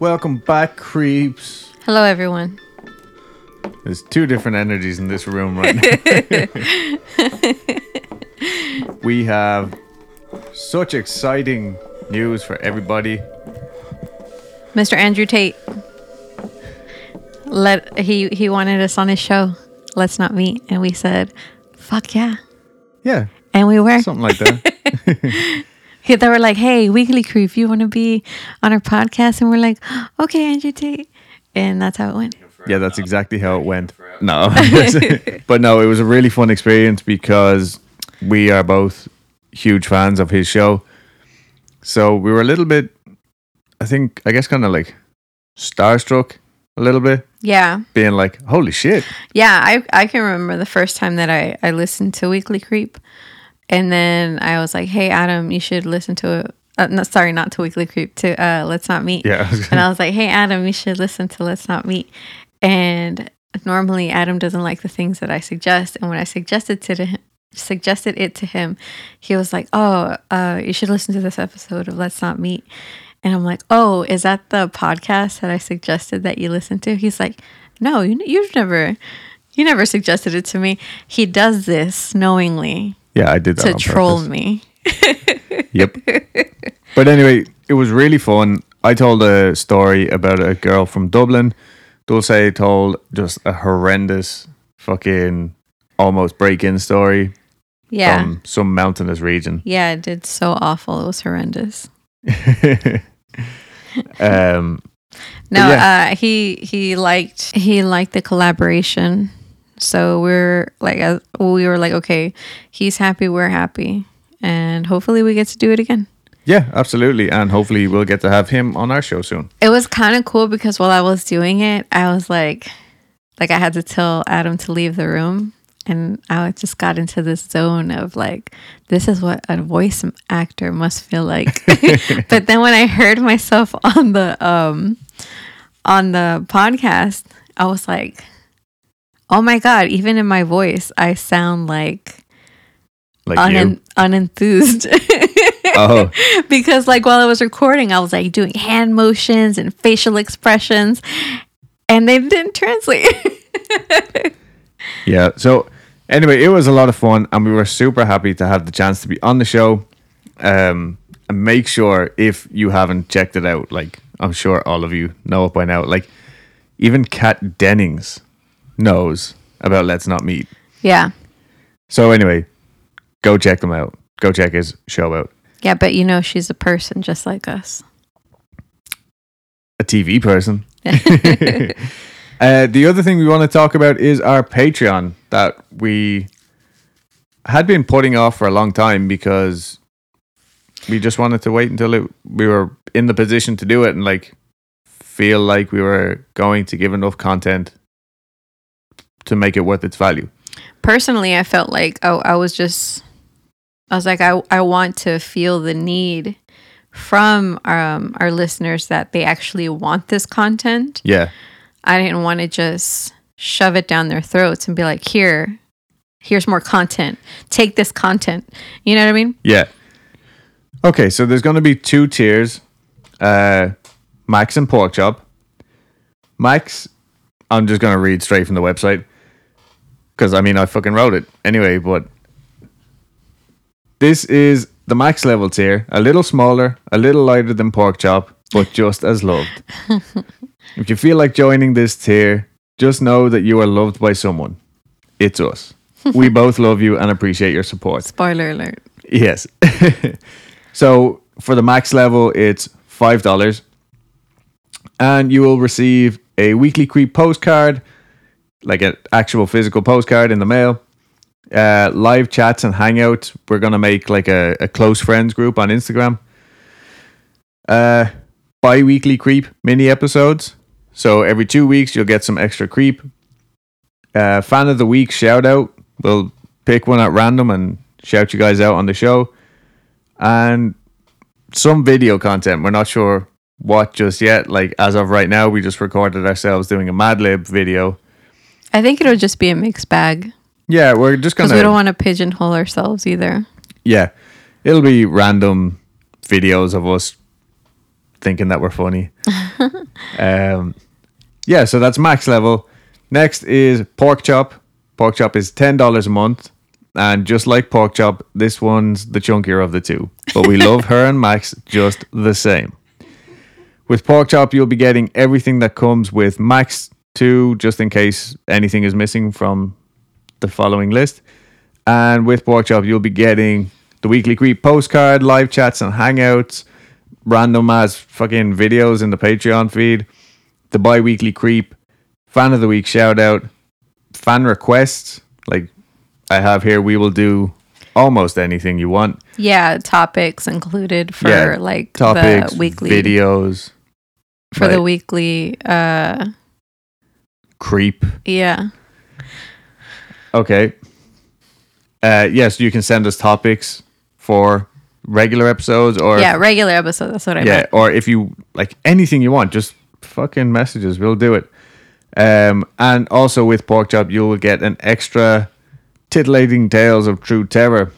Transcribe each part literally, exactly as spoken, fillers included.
Welcome back, creeps. Hello, everyone. There's two different energies in this room right now. We have such exciting news for everybody. Mister Andrew Tate. Let he he wanted us on his show, Let's Not Meet, and we said, fuck yeah. Yeah. And we were. Something like that. They were like, hey, Weekly Creep, you want to be on our podcast? And we're like, okay, Andrew Tate. And that's how it went. Yeah, that's exactly how it went. No. But no, it was a really fun experience because we are both huge fans of his show. So we were a little bit, I think, I guess kind of like starstruck a little bit. Yeah. Being like, holy shit. Yeah, I, I can remember the first time that I, I listened to Weekly Creep. And then I was like, hey, Adam, you should listen to it. Uh, no, sorry, not to Weekly Creep, to uh, Let's Not Meet. Yeah. I was gonna... And I was like, hey, Adam, you should listen to Let's Not Meet. And normally Adam doesn't like the things that I suggest. And when I suggested to him, suggested it to him, he was like, oh, uh, you should listen to this episode of Let's Not Meet. And I'm like, oh, is that the podcast that I suggested that you listen to? He's like, no, you, you've never, you never suggested it to me. He does this knowingly. Yeah, I did that to on troll purpose. Me. Yep. But anyway, it was really fun. I told a story about a girl from Dublin. Dulce told just a horrendous fucking almost break-in story. Yeah. From some mountainous region. Yeah, it did so awful. It was horrendous. um, no, yeah. uh, he he liked he liked the collaboration. So we're like, uh, we were like, okay, he's happy, we're happy, and hopefully we get to do it again. Yeah, absolutely, and hopefully we'll get to have him on our show soon. It was kind of cool because while I was doing it, I was like, like I had to tell Adam to leave the room, and I just got into this zone of like, this is what a voice actor must feel like. But then when I heard myself on the um, on the podcast, I was like, oh my God, even in my voice, I sound like, like un- unenthused. Oh. Because like while I was recording, I was like doing hand motions and facial expressions, and they didn't translate. Yeah. So anyway, it was a lot of fun, and we were super happy to have the chance to be on the show. Um, and make sure if you haven't checked it out, like I'm sure all of you know it by now, like even Kat Dennings knows about Let's Not Meet. Yeah. So anyway, go check them out. Go check his show out. Yeah, but you know she's a person just like us. A T V person. uh, the other thing we want to talk about is our Patreon that we had been putting off for a long time because we just wanted to wait until it, we were in the position to do it and like feel like we were going to give enough content to make it worth its value. Personally, I felt like oh, I was just, I was like, I, I want to feel the need from um, our listeners that they actually want this content. Yeah. I didn't want to just shove it down their throats and be like, here, here's more content. Take this content. You know what I mean? Yeah. Okay, so there's going to be two tiers, uh, Max and Porkchop. Max, I'm just going to read straight from the website. Because, I mean, I fucking wrote it. Anyway, but this is the Max level tier. A little smaller, a little lighter than Pork Chop, but just as loved. If you feel like joining this tier, just know that you are loved by someone. It's us. We both love you and appreciate your support. Spoiler alert. Yes. So, for the Max level, it's five dollars. And you will receive a Weekly Creep postcard, like an actual physical postcard in the mail, uh, live chats and hangouts. We're going to make like a, a close friends group on Instagram, uh, bi-weekly creep mini episodes. So every two weeks you'll get some extra creep. Uh, fan of the week shout out. We'll pick one at random and shout you guys out on the show. And some video content. We're not sure what just yet. Like as of right now, we just recorded ourselves doing a Mad Lib video. I think it'll just be a mixed bag. Yeah, we're just going to... Because we don't want to pigeonhole ourselves either. Yeah. It'll be random videos of us thinking that we're funny. Um, yeah, so that's max level. Next is Pork Chop. Pork Chop is ten dollars a month. And just like Pork Chop, this one's the chunkier of the two. But we love her and Max just the same. With Pork Chop, you'll be getting everything that comes with Max two, just in case anything is missing from the following list. And with Pork Chop, you'll be getting the Weekly Creep postcard, live chats and hangouts, random ass fucking videos in the Patreon feed, the bi-weekly Creep, Fan of the Week shout out, fan requests, like I have here, we will do almost anything you want. Yeah, topics included for yeah, like topics, the weekly videos. For right. the weekly uh Creep. Yeah. Okay. Uh yes, yeah, so you can send us topics for regular episodes or Yeah, regular episodes, that's what I yeah, meant. Yeah, or if you like anything you want, just fucking messages, we'll do it. Um and also with Pork Chop you will get an extra Titillating Tales of True Terror.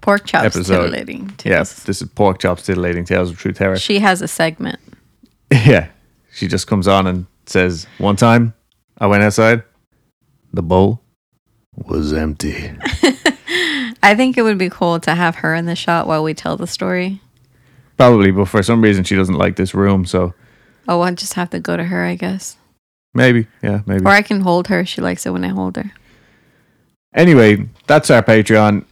Pork Chop's episode. Titillating Tales. Yes, yeah, this is Pork Chop's Titillating Tales of True Terror. She has a segment. Yeah. She just comes on and says, one time I went outside, the bowl was empty. I think it would be cool to have her in the shot while we tell the story. Probably, but for some reason she doesn't like this room, so. Oh, I'll just have to go to her, I guess. Maybe, yeah, maybe. Or I can hold her. She likes it when I hold her. Anyway, that's our Patreon.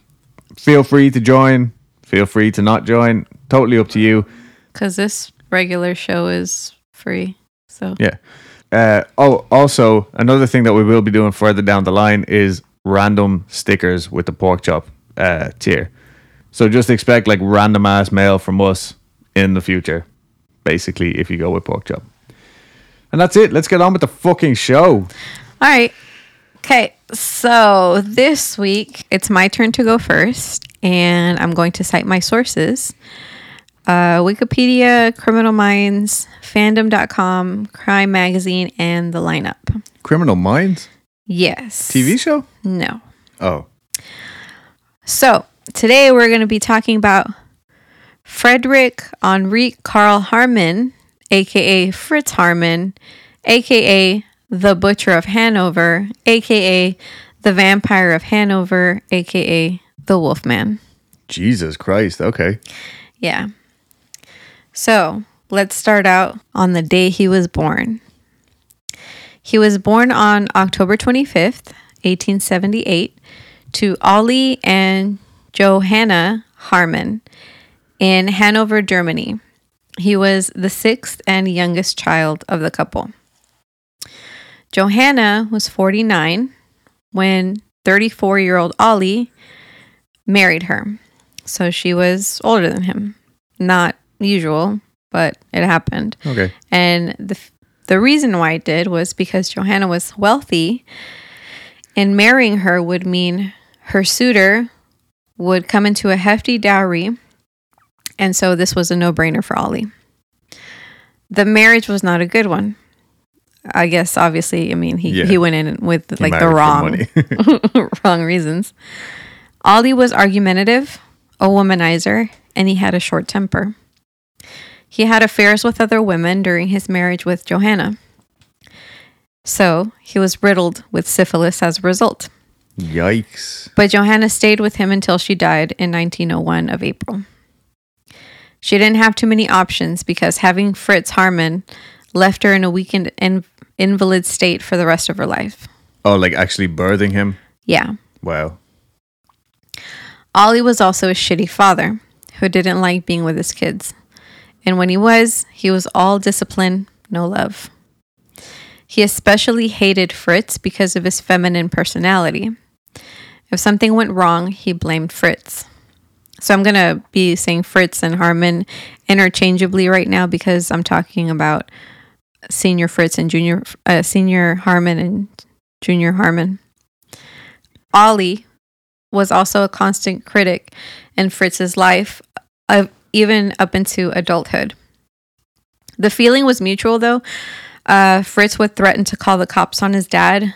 Feel free to join. Feel free to not join. Totally up to you. Because this regular show is free. So yeah. Uh, oh, also, another thing that we will be doing further down the line is random stickers with the Pork Chop uh, tier. So just expect like random ass mail from us in the future, basically, if you go with Pork Chop. And that's it. Let's get on with the fucking show. All right. Okay. So this week, it's my turn to go first, and I'm going to cite my sources. Uh, Wikipedia, Criminal Minds, Fandom dot com, Crime Magazine, and The Lineup. Criminal Minds? Yes. T V show? No. Oh. So today we're going to be talking about Friedrich Heinrich Karl Haarmann, a k a. Fritz Haarmann, a k a. The Butcher of Hanover, a k a. The Vampire of Hanover, a k a. The Wolfman. Jesus Christ, okay. Yeah. So, let's start out on the day he was born. He was born on October twenty-fifth, eighteen seventy-eight, to Ollie and Johanna Haarmann in Hanover, Germany. He was the sixth and youngest child of the couple. Johanna was forty-nine when thirty-four-year-old Ollie married her. So she was older than him. Not usual, but it happened. Okay. And the the reason why it did was because Johanna was wealthy, and marrying her would mean her suitor would come into a hefty dowry, and so this was a no-brainer for Ollie. The marriage was not a good one. I guess, obviously, I mean, he, yeah. he went in with like the wrong wrong reasons. Ollie was argumentative, a womanizer, and he had a short temper. He had affairs with other women during his marriage with Johanna. So he was riddled with syphilis as a result. Yikes. But Johanna stayed with him until she died in nineteen oh one of April. She didn't have too many options because having Fritz Haarmann left her in a weakened and invalid state for the rest of her life. Oh, like actually birthing him? Yeah. Wow. Ollie was also a shitty father who didn't like being with his kids. And when he was, he was all discipline, no love. He especially hated Fritz because of his feminine personality. If something went wrong, he blamed Fritz. So I'm going to be saying Fritz and Haarmann interchangeably right now because I'm talking about Senior Fritz and Junior uh, Senior Haarmann and Junior Haarmann. Ollie was also a constant critic in Fritz's life, uh, even up into adulthood. The feeling was mutual, though. Uh, Fritz would threaten to call the cops on his dad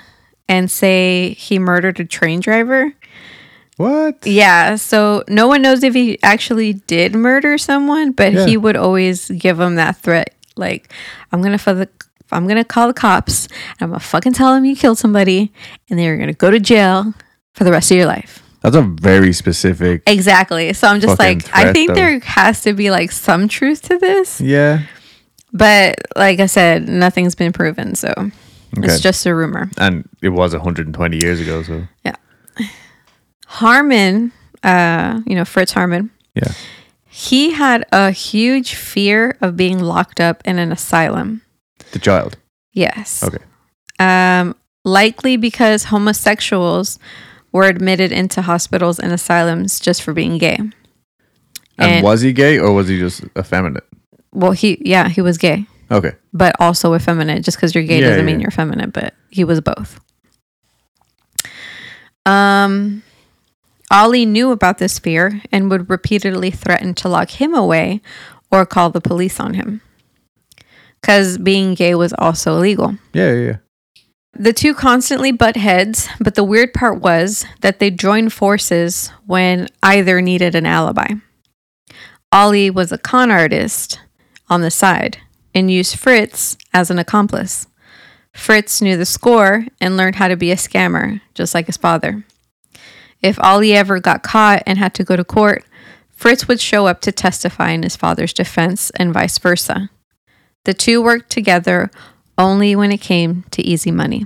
and say he murdered a train driver. What? Yeah, so no one knows if he actually did murder someone, but yeah. he would always give him that threat. Like, I'm gonna for the I'm gonna call the cops and I'm gonna fucking tell them you killed somebody and they're gonna go to jail for the rest of your life. That's a very specific. Exactly. So I'm just like, threat, I think though. There has to be like some truth to this. Yeah. But like I said, nothing's been proven, so okay. It's just a rumor. And it was one hundred twenty years ago, so yeah. Haarmann, uh, you know Fritz Haarmann. Yeah. He had a huge fear of being locked up in an asylum. The child? Yes. Okay. Um, likely because homosexuals were admitted into hospitals and asylums just for being gay. And, and was he gay or was he just effeminate? Well, he yeah, he was gay. Okay. But also effeminate. Just because you're gay yeah, doesn't yeah. mean you're effeminate, but he was both. Um... Ollie knew about this fear and would repeatedly threaten to lock him away or call the police on him. Because being gay was also illegal. Yeah, yeah, yeah. The two constantly butt heads, but the weird part was that they joined forces when either needed an alibi. Ollie was a con artist on the side and used Fritz as an accomplice. Fritz knew the score and learned how to be a scammer, just like his father. If Ollie ever got caught and had to go to court, Fritz would show up to testify in his father's defense and vice versa. The two worked together only when it came to easy money.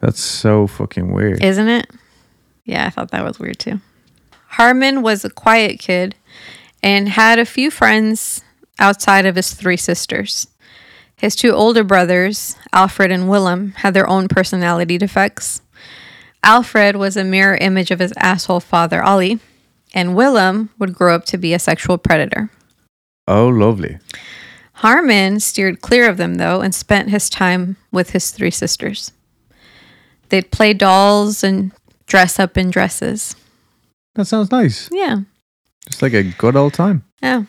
That's so fucking weird. Isn't it? Yeah, I thought that was weird too. Haarmann was a quiet kid and had a few friends outside of his three sisters. His two older brothers, Alfred and Willem, had their own personality defects. Alfred was a mirror image of his asshole father, Ollie, and Willem would grow up to be a sexual predator. Oh, lovely. Haarmann steered clear of them, though, and spent his time with his three sisters. They'd play dolls and dress up in dresses. That sounds nice. Yeah. Just like a good old time. Yeah.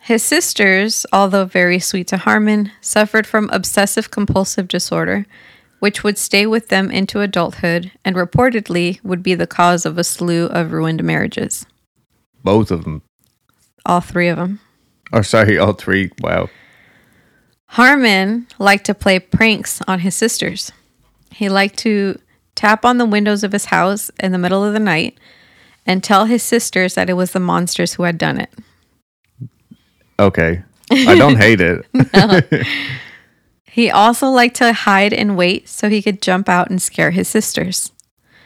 His sisters, although very sweet to Haarmann, suffered from obsessive-compulsive disorder, which would stay with them into adulthood and reportedly would be the cause of a slew of ruined marriages. Both of them? All three of them. Oh, sorry, all three. Wow. Haarmann liked to play pranks on his sisters. He liked to tap on the windows of his house in the middle of the night and tell his sisters that it was the monsters who had done it. Okay. I don't hate it. No. He also liked to hide and wait so he could jump out and scare his sisters.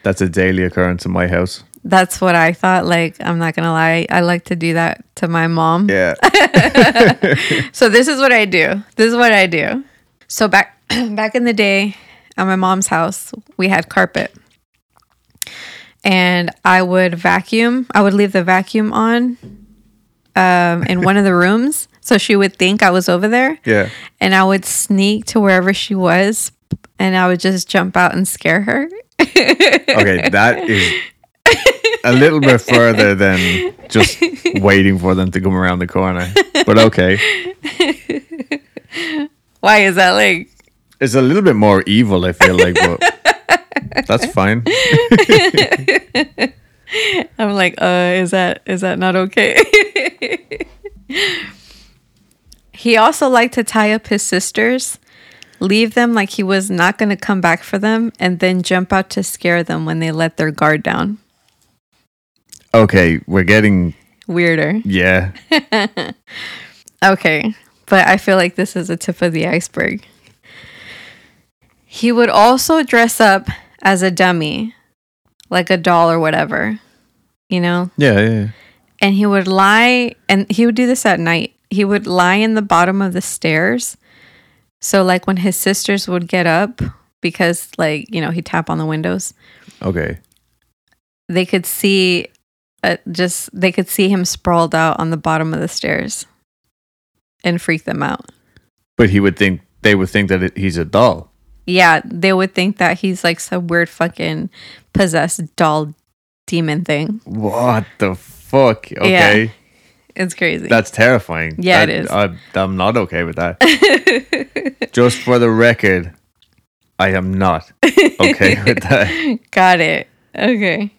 That's a daily occurrence in my house. That's what I thought. Like, I'm not going to lie. I like to do that to my mom. Yeah. So this is what I do. This is what I do. So back back in the day at my mom's house, we had carpet. And I would vacuum. I would leave the vacuum on um, in one of the rooms. So she would think I was over there. Yeah. And I would sneak to wherever she was and I would just jump out and scare her. Okay, that is a little bit further than just waiting for them to come around the corner. But okay. Why is that like? It's a little bit more evil, I feel like, but that's fine. I'm like, uh, is that is that not okay? He also liked to tie up his sisters, leave them like he was not going to come back for them, and then jump out to scare them when they let their guard down. Okay, we're getting... weirder. Yeah. Okay, but I feel like this is the tip of the iceberg. He would also dress up as a dummy, like a doll or whatever, you know? Yeah, yeah, yeah. And he would lie, and he would do this at night. He would lie in the bottom of the stairs. So, like, when his sisters would get up, because, like, you know, he'd tap on the windows. Okay. They could see, uh, just, they could see him sprawled out on the bottom of the stairs and freak them out. But he would think, they would think that it, he's a doll. Yeah, they would think that he's, like, some weird fucking possessed doll demon thing. What the fuck? Okay. Yeah. It's crazy. That's terrifying. Yeah, that, it is. I, I'm not okay with that. Just for the record, I am not okay with that. Got it. Okay.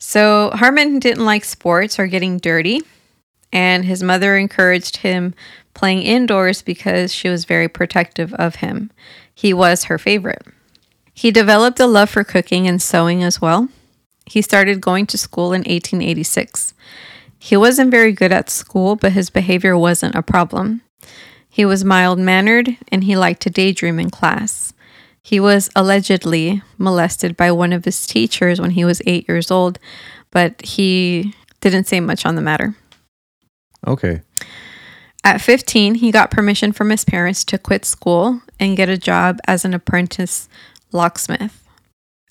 So Haarmann didn't like sports or getting dirty and his mother encouraged him playing indoors because she was very protective of him. He was her favorite. He developed a love for cooking and sewing as well. He started going to school in eighteen eighty-six. He wasn't very good at school, but his behavior wasn't a problem. He was mild-mannered, and he liked to daydream in class. He was allegedly molested by one of his teachers when he was eight years old, but he didn't say much on the matter. Okay. At fifteen, he got permission from his parents to quit school and get a job as an apprentice locksmith.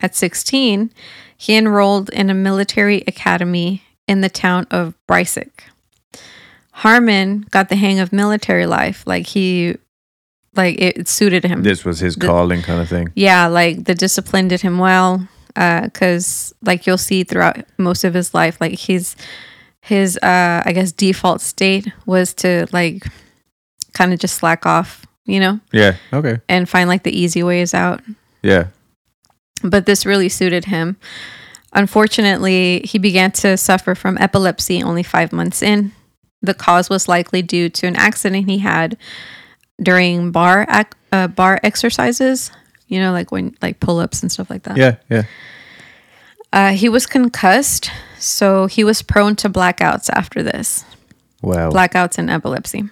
At sixteen, he enrolled in a military academy in the town of Brysic. Haarmann got the hang of military life. Like, he, like, it, it suited him. This was his the, calling kind of thing. Yeah, like, the discipline did him well, because, uh, like, you'll see throughout most of his life, like, he's... His, uh, I guess, default state was to, like, kind of just slack off, you know? Yeah, okay. And find, like, the easy ways out. Yeah. But this really suited him. Unfortunately, he began to suffer from epilepsy only five months in. The cause was likely due to an accident he had during bar ac- uh, bar exercises, you know, like when like pull-ups and stuff like that. Yeah, yeah. Uh, he was concussed, so he was prone to blackouts after this. Wow. Blackouts and epilepsy.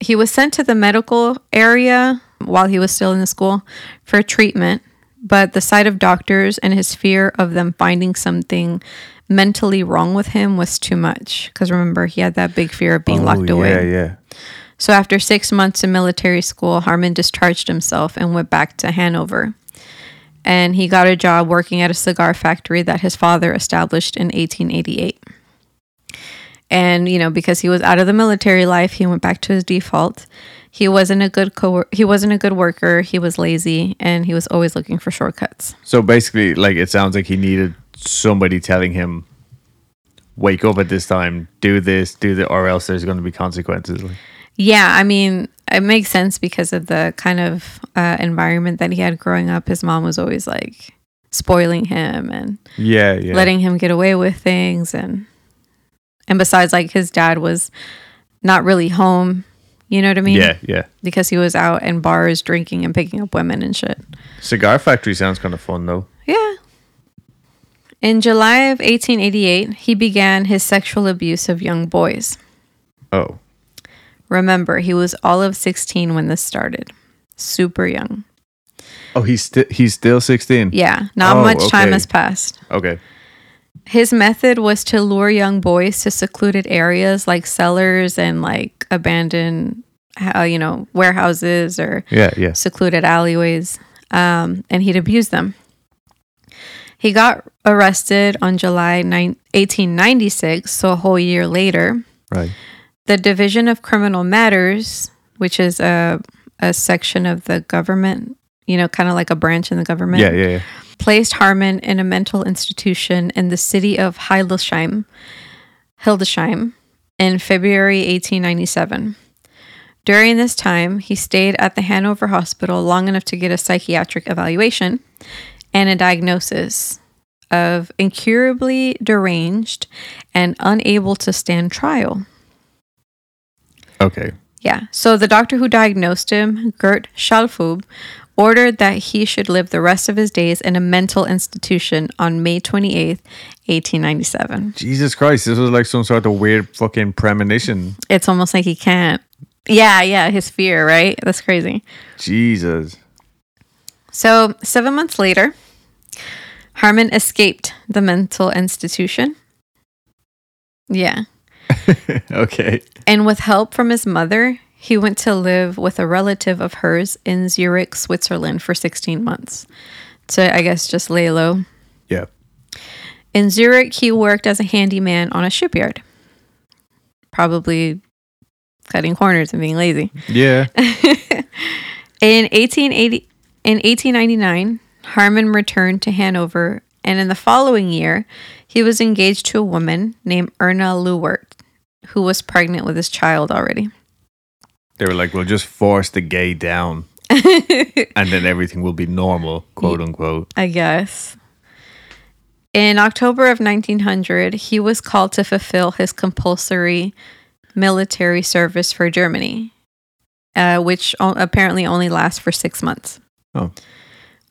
He was sent to the medical area while he was still in the school for treatment, but the sight of doctors and his fear of them finding something mentally wrong with him was too much. Because remember, he had that big fear of being oh, locked yeah, away. Yeah, yeah. So after six months in military school, Haarmann discharged himself and went back to Hanover. And he got a job working at a cigar factory that his father established in eighteen eighty-eight. And, you know, because he was out of the military life, he went back to his default. He wasn't a good co- he wasn't a good worker, he was lazy, and he was always looking for shortcuts. So basically, like, it sounds like he needed somebody telling him, wake up at this time, do this, do that, or else there's going to be consequences. Yeah, I mean, it makes sense because of the kind of uh, environment that he had growing up. His mom was always like spoiling him and yeah, yeah. letting him get away with things. And and besides, like, his dad was not really home. You know what I mean? Yeah, yeah. Because he was out in bars drinking and picking up women and shit. Cigar factory sounds kind of fun, though. Yeah. In July of eighteen eighty-eight, he began his sexual abuse of young boys. Oh. Remember, he was all of sixteen when this started. Super young. Oh, he's, st- he's still sixteen? Yeah. Not oh, much okay. time has passed. Okay. His method was to lure young boys to secluded areas like cellars and like abandoned, uh, you know, warehouses or yeah, yeah. secluded alleyways. Um, and he'd abuse them. He got arrested on July ninth, eighteen ninety-six, so a whole year later. Right. The Division of Criminal Matters, which is a a section of the government, you know, kind of like a branch in the government, yeah, yeah, yeah. placed Haarmann in a mental institution in the city of Hildesheim, Hildesheim in February eighteen ninety-seven. During this time, he stayed at the Hanover Hospital long enough to get a psychiatric evaluation and a diagnosis of incurably deranged and unable to stand trial. Okay. Yeah. So the doctor who diagnosed him, Gert Schalfub, ordered that he should live the rest of his days in a mental institution on May twenty-eighth, eighteen ninety-seven. Jesus Christ. This was like some sort of weird fucking premonition. It's almost like he can't. Yeah, yeah. His fear, right? That's crazy. Jesus. So seven months later, Haarmann escaped the mental institution. Yeah. Okay. And with help from his mother, he went to live with a relative of hers in Zurich, Switzerland for sixteen months. So I guess just lay low. Yeah. In Zurich, he worked as a handyman on a shipyard. Probably cutting corners and being lazy. Yeah. in eighteen eighty, in eighteen ninety-nine, Haarmann returned to Hanover, and in the following year, he was engaged to a woman named Erna Lewert, who was pregnant with his child already. They were like, well, just force the gay down and then everything will be normal, quote unquote. I guess. In October of nineteen hundred, he was called to fulfill his compulsory military service for Germany, uh, which o- apparently only lasts for six months. Oh.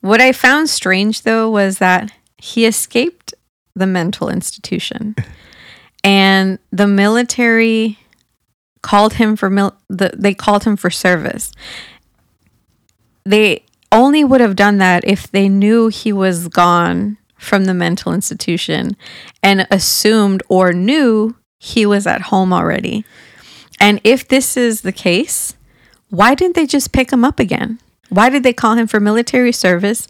What I found strange, though, was that he escaped the mental institution, and the military called him for mil- the, they called him for service. They only would have done that if they knew he was gone from the mental institution and assumed or knew he was at home already. And if this is the case, why didn't they just pick him up again? Why did they call him for military service?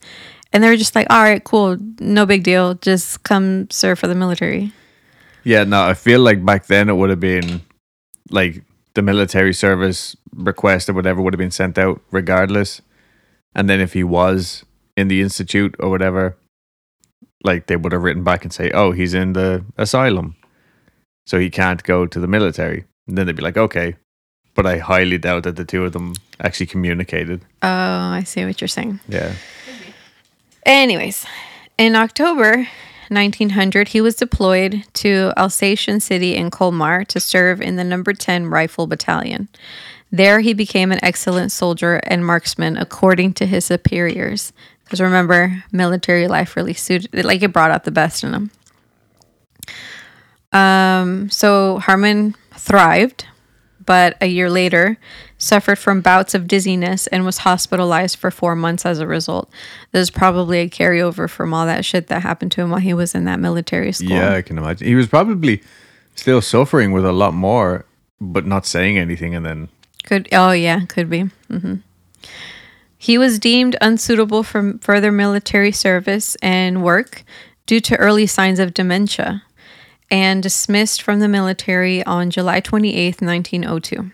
And they were just like, all right, cool, no big deal, just come serve for the military. Yeah, no, I feel like back then it would have been like the military service request or whatever would have been sent out regardless. And then if he was in the institute or whatever, like they would have written back and say, oh, he's in the asylum, so he can't go to the military. And then they'd be like, okay. But I highly doubt that the two of them actually communicated. Oh, I see what you're saying. Yeah. Anyways, in October nineteen hundred, he was deployed to Alsatian city in Colmar to serve in the number ten Rifle Battalion. There he became an excellent soldier and marksman, according to his superiors. Because remember, military life really suited, like it brought out the best in him. Um, so Haarmann thrived, but a year later suffered from bouts of dizziness and was hospitalized for four months as a result. There's probably a carryover from all that shit that happened to him while he was in that military school. Yeah, I can imagine. He was probably still suffering with a lot more, but not saying anything, and then... Could oh yeah, could be. Mm-hmm. He was deemed unsuitable for further military service and work due to early signs of dementia, and dismissed from the military on July twenty-eighth, nineteen oh two.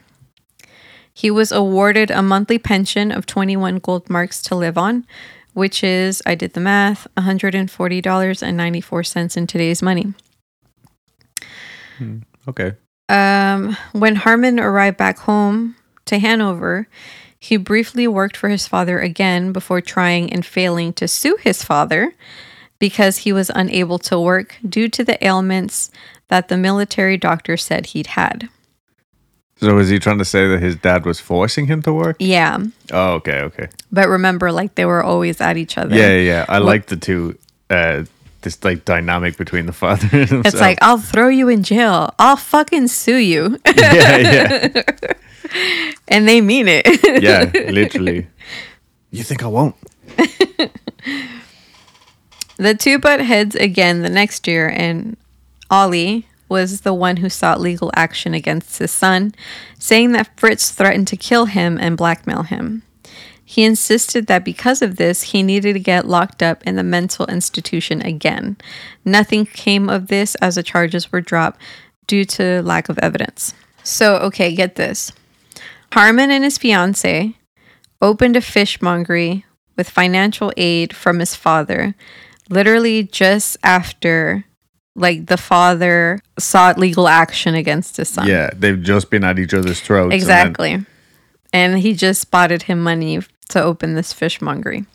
He was awarded a monthly pension of twenty-one gold marks to live on, which is, I did the math, one hundred forty dollars and ninety-four cents in today's money. Hmm, okay. Um, when Haarmann arrived back home to Hanover, he briefly worked for his father again before trying and failing to sue his father because he was unable to work due to the ailments that the military doctor said he'd had. So is he trying to say that his dad was forcing him to work? Yeah. Oh, okay, okay. But remember, like, they were always at each other. Yeah, yeah, yeah. I like the two... Uh, this like dynamic between the father and himself. It's like, I'll throw you in jail, I'll fucking sue you. Yeah, yeah. And they mean it. Yeah, literally. You think I won't? The two butt heads again the next year, and Ollie was the one who sought legal action against his son, saying that Fritz threatened to kill him and blackmail him. He insisted that because of this, he needed to get locked up in the mental institution again. Nothing came of this, as the charges were dropped due to lack of evidence. So, okay, get this. Haarmann and his fiancée opened a fishmongery with financial aid from his father, literally just after, like, the father sought legal action against his son. Yeah, they've just been at each other's throats. Exactly. And, then- and he just spotted him money to open this fishmongery.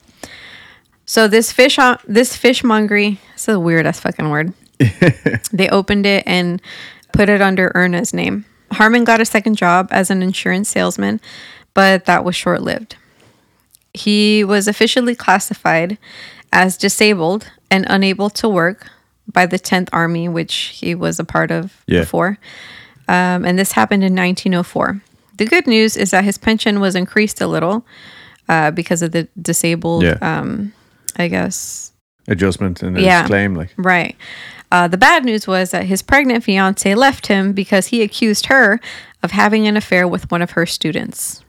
So this fish, this fishmongery, it's a weird ass fucking word. They opened it and put it under Erna's name. Haarmann got a second job as an insurance salesman, but that was short-lived. He was officially classified as disabled and unable to work by the tenth Army, which he was a part of yeah. before. Um, and this happened in nineteen oh four. The good news is that his pension was increased a little uh, because of the disabled, yeah. um, I guess... adjustment in his yeah, claim. Like. Right. Uh, the bad news was that his pregnant fiancée left him because he accused her of having an affair with one of her students.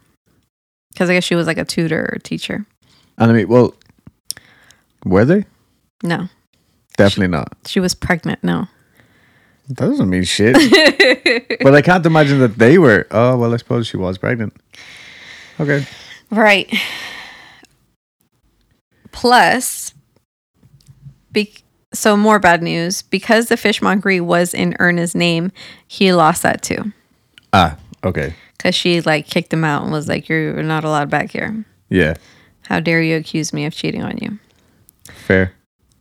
Because I guess she was like a tutor or teacher. And I mean, well, were they? No. Definitely she, not. She was pregnant, no. That doesn't mean shit. But I can't imagine that they were. Oh, well, I suppose she was pregnant. Okay. Right. Plus, be- so more bad news. Because the fishmongery was in Erna's name, he lost that too. Ah, okay. Because she like kicked him out and was like, you're not allowed back here. Yeah. How dare you accuse me of cheating on you? Fair.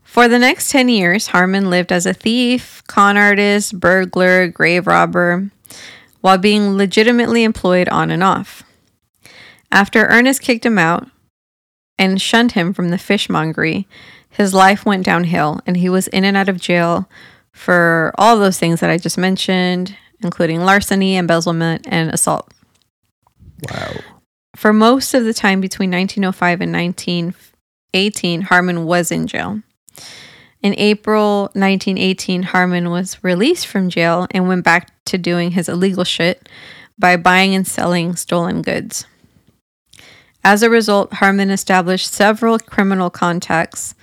For the next ten years, Haarmann lived as a thief, con artist, burglar, grave robber, while being legitimately employed on and off. After Ernest kicked him out and shunned him from the fishmongery, his life went downhill, and he was in and out of jail for all those things that I just mentioned, including larceny, embezzlement, and assault. Wow. For most of the time between nineteen oh five and nineteen eighteen, Haarmann was in jail. In April nineteen eighteen, Haarmann was released from jail and went back to doing his illegal shit by buying and selling stolen goods. As a result, Haarmann established several criminal contacts.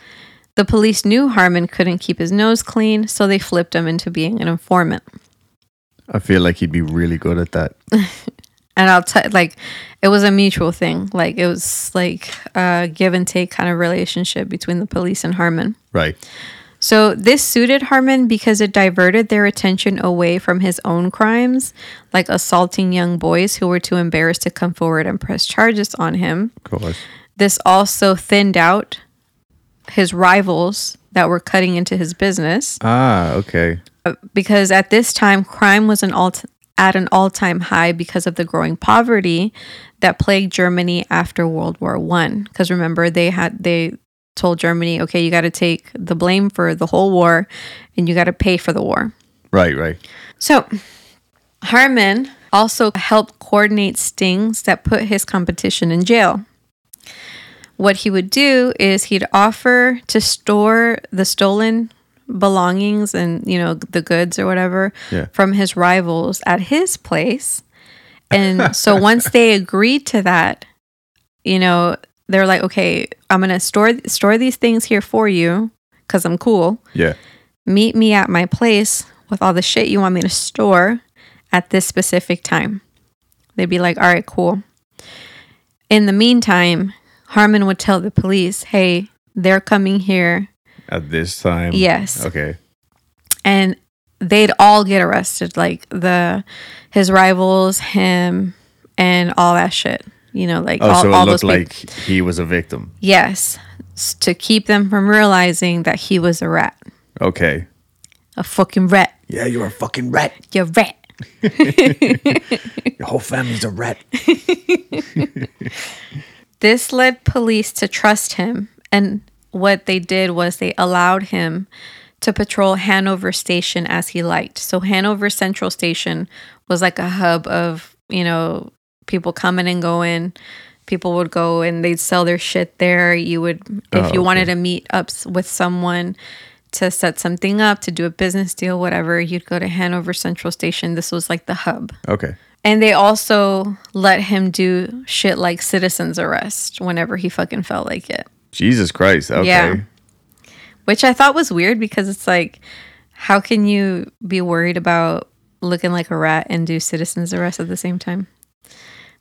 The police knew Haarmann couldn't keep his nose clean, so they flipped him into being an informant. I feel like he'd be really good at that. And I'll tell, like, it was a mutual thing. Like, it was like a give and take kind of relationship between the police and Haarmann. Right. So this suited Haarmann because it diverted their attention away from his own crimes, like assaulting young boys who were too embarrassed to come forward and press charges on him. Of course. This also thinned out his rivals that were cutting into his business. Ah, okay. Because at this time, crime was an alt- at an all-time high because of the growing poverty that plagued Germany after World War One. Because remember, they had they... told Germany, okay, you got to take the blame for the whole war and you got to pay for the war. Right, right. So Haarmann also helped coordinate stings that put his competition in jail. What he would do is he'd offer to store the stolen belongings and, you know, the goods or whatever yeah. from his rivals at his place. And so once they agreed to that, you know, they're like, okay, I'm going to store store these things here for you because I'm cool. Yeah. Meet me at my place with all the shit you want me to store at this specific time. They'd be like, all right, cool. In the meantime, Haarmann would tell the police, hey, they're coming here. At this time? Yes. Okay. And they'd all get arrested, like the his rivals, him, and all that shit. You know, like oh, all, so it all looked those like he was a victim. Yes, to keep them from realizing that he was a rat. Okay. A fucking rat. Yeah, you're a fucking rat. You're a rat. Your whole family's a rat. This led police to trust him, and what they did was they allowed him to patrol Hanover Station as he liked. So Hanover Central Station was like a hub of, you know, people coming and going. People would go and they'd sell their shit there. You would, if oh, you wanted okay. to meet up with someone to set something up, to do a business deal, whatever, you'd go to Hanover Central Station. This was like the hub. Okay. And they also let him do shit like citizen's arrest whenever he fucking felt like it. Jesus Christ. Okay. Yeah. Which I thought was weird because it's like, how can you be worried about looking like a rat and do citizen's arrest at the same time?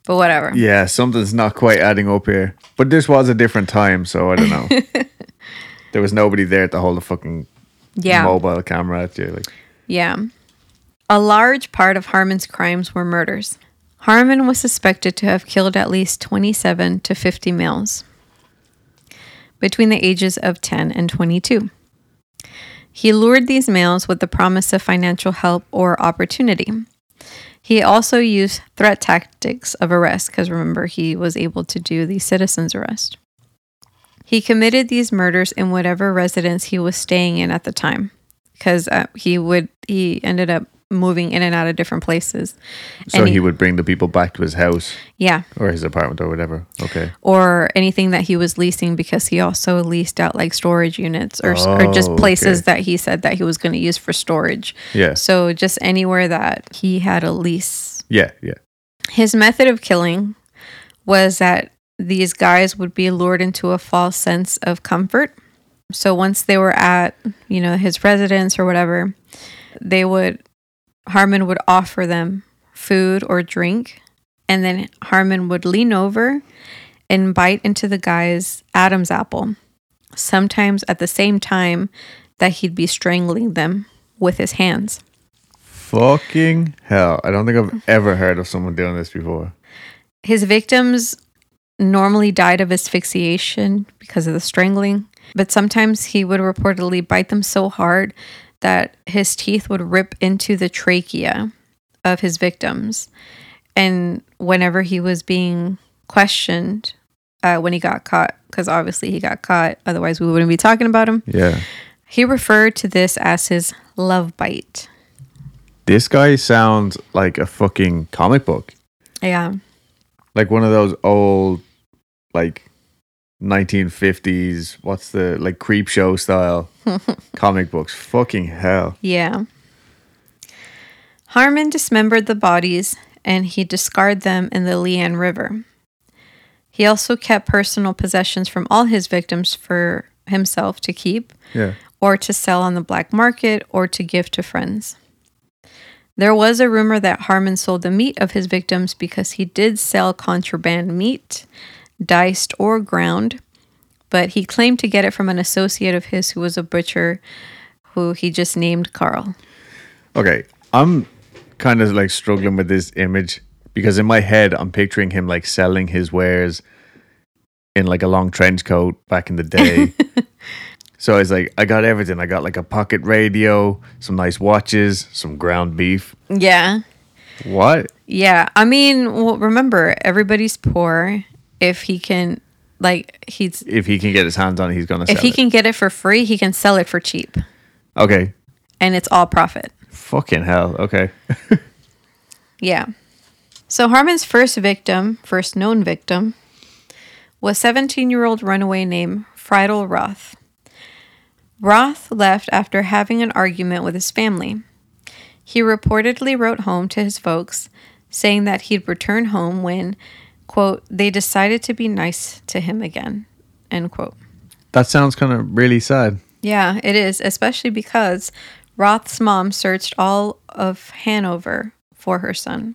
But whatever. Yeah, something's not quite adding up here. But this was a different time, so I don't know. There was nobody there to hold a fucking yeah. mobile camera at you. Like. Yeah. A large part of Haarmann's crimes were murders. Haarmann was suspected to have killed at least twenty-seven to fifty males between the ages of ten and twenty-two. He lured these males with the promise of financial help or opportunity. He also used threat tactics of arrest, because remember, he was able to do the citizen's arrest. He committed these murders in whatever residence he was staying in at the time, because uh, he would he ended up moving in and out of different places. So he, he would bring the people back to his house? Yeah. Or his apartment or whatever, okay. Or anything that he was leasing, because he also leased out like storage units or, oh, or just places okay. that he said that he was going to use for storage. Yeah. So just anywhere that he had a lease. Yeah, yeah. His method of killing was that these guys would be lured into a false sense of comfort. So once they were at, you know, his residence or whatever, they would... Haarmann would offer them food or drink, and then Haarmann would lean over and bite into the guy's Adam's apple, sometimes at the same time that he'd be strangling them with his hands. Fucking hell. I don't think I've ever heard of someone doing this before. His victims normally died of asphyxiation because of the strangling, but sometimes he would reportedly bite them so hard that his teeth would rip into the trachea, of his victims. And whenever he was being questioned, uh, when he got caught, because obviously he got caught, otherwise we wouldn't be talking about him. Yeah. He referred to this as his love bite. This guy sounds like a fucking comic book. Yeah. Like one of those old, like, nineteen fifties, what's the, like, creep show style comic books. Fucking hell. Yeah. Haarmann dismembered the bodies and he discarded them in the Leanne River. He also kept personal possessions from all his victims for himself to keep, yeah, or to sell on the black market or to give to friends. There was a rumor that Haarmann sold the meat of his victims because he did sell contraband meat, diced or ground, but he claimed to get it from an associate of his who was a butcher who he just named Karl. Okay, I'm kind of like struggling with this image because in my head I'm picturing him like selling his wares in like a long trench coat back in the day. So it's like, I got everything. I got like a pocket radio, some nice watches, some ground beef. Yeah. What? Yeah. I mean, well, remember, everybody's poor. If he can, like, he's... If he can get his hands on it, he's going to sell it. If he can get it for free, he can sell it for cheap. Okay. And it's all profit. Fucking hell. Okay. Yeah. So Haarmann's first victim, first known victim, was seventeen-year-old runaway named Friedel Roth. Roth left after having an argument with his family. He reportedly wrote home to his folks, saying that he'd return home when, quote, they decided to be nice to him again, end quote. That sounds kind of really sad. Yeah, it is, especially because Roth's mom searched all of Hanover for her son.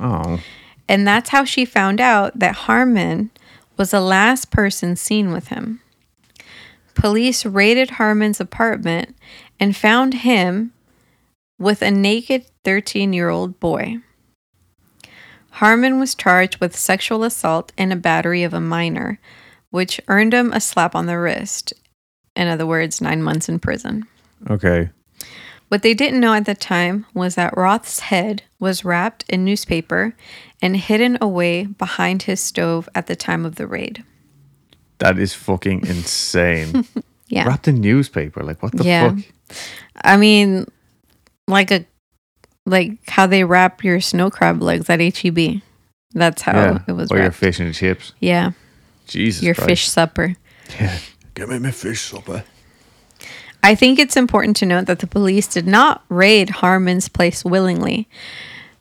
Oh. And that's how she found out that Haarmann was the last person seen with him. Police raided Haarmann's apartment and found him with a naked thirteen-year-old boy. Haarmann was charged with sexual assault and a battery of a minor, which earned him a slap on the wrist. In other words, nine months in prison. Okay. What they didn't know at the time was that Roth's head was wrapped in newspaper and hidden away behind his stove at the time of the raid. That is fucking insane. Yeah. Wrapped in newspaper. Like, what the yeah. fuck? I mean, like a like how they wrap your snow crab legs at H E B. That's how yeah. it was or wrapped. Or your fish and chips. Yeah. Jesus Your Christ. Fish supper. Yeah. Give me my fish supper. I think it's important to note that the police did not raid Haarmann's place willingly.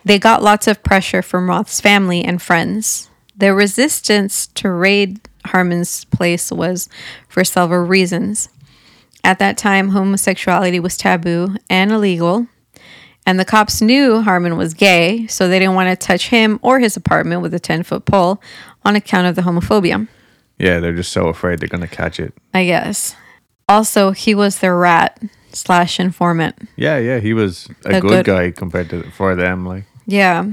They got lots of pressure from Roth's family and friends. Their resistance to raid Haarmann's place was for several reasons. At that time, homosexuality was taboo and illegal, and the cops knew Haarmann was gay, so they didn't want to touch him or his apartment with a ten-foot pole on account of the homophobia. Yeah, they're just so afraid they're going to catch it, I guess. Also, he was their rat slash informant. Yeah, yeah, he was a good, good guy compared to for them. Like, yeah.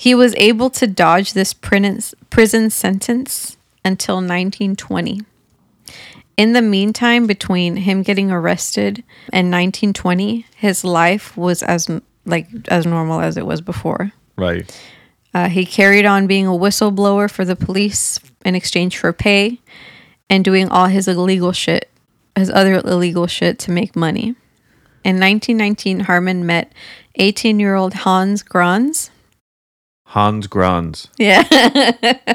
He was able to dodge this prison sentence until nineteen twenty. In the meantime, between him getting arrested and nineteen twenty, his life was as like as normal as it was before. Right. Uh, he carried on being a whistleblower for the police in exchange for pay and doing all his illegal shit, his other illegal shit to make money. In nineteen nineteen, Haarmann met eighteen-year-old Hans Grans. Hans Grans. Yeah.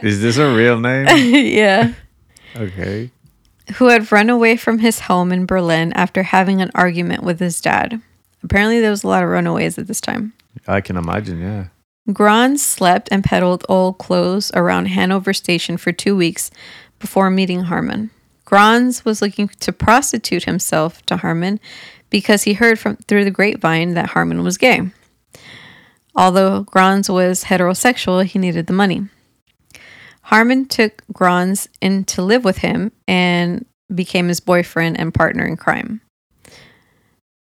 Is this a real name? Yeah. Okay. Who had run away from his home in Berlin after having an argument with his dad. Apparently there was a lot of runaways at this time. I can imagine, yeah. Grans slept and peddled old clothes around Hanover Station for two weeks before meeting Haarmann. Grans was looking to prostitute himself to Haarmann because he heard from through the grapevine that Haarmann was gay. Although Grans was heterosexual, he needed the money. Haarmann took Grans in to live with him and became his boyfriend and partner in crime.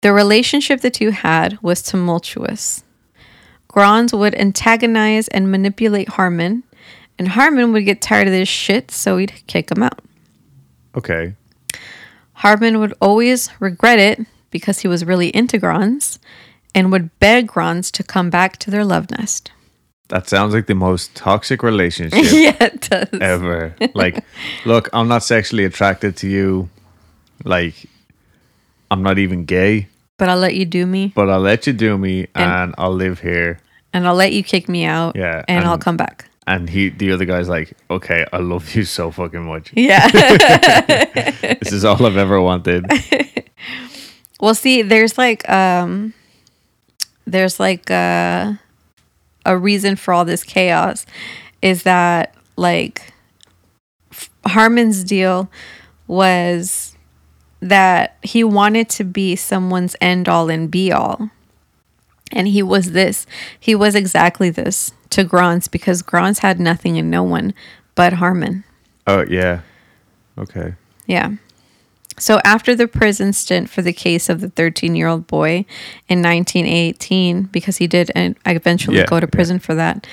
The relationship the two had was tumultuous. Grans would antagonize and manipulate Haarmann, and Haarmann would get tired of this shit, so he'd kick him out. Okay. Haarmann would always regret it because he was really into Grans, and would beg Grans to come back to their love nest. That sounds like the most toxic relationship yeah, it does. Ever. Like, look, I'm not sexually attracted to you. Like, I'm not even gay. But I'll let you do me. But I'll let you do me and, and I'll live here. And I'll let you kick me out. Yeah. And, and I'll come back. And he, the other guy's like, okay, I love you so fucking much. Yeah. This is all I've ever wanted. Well, see, there's like, um, there's like uh, a reason for all this chaos is that like Haarmann's deal was that he wanted to be someone's end all and be all. And he was this. He was exactly this to Grans because Grans had nothing and no one but Haarmann. Oh, yeah. Okay. Yeah. So after the prison stint for the case of the thirteen-year-old boy in nineteen eighteen, because he did eventually yeah, go to prison yeah. for that,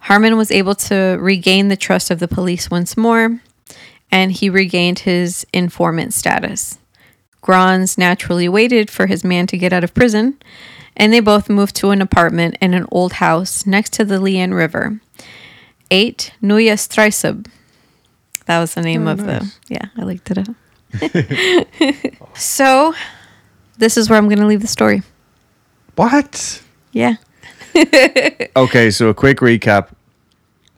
Haarmann was able to regain the trust of the police once more, and he regained his informant status. Grans naturally waited for his man to get out of prison, and they both moved to an apartment in an old house next to the Leanne River. eight Nuya Streisub. That was the name oh, of nice. the... Yeah, I looked it up. So, this is where I'm going to leave the story. What? Yeah. Okay, so a quick recap.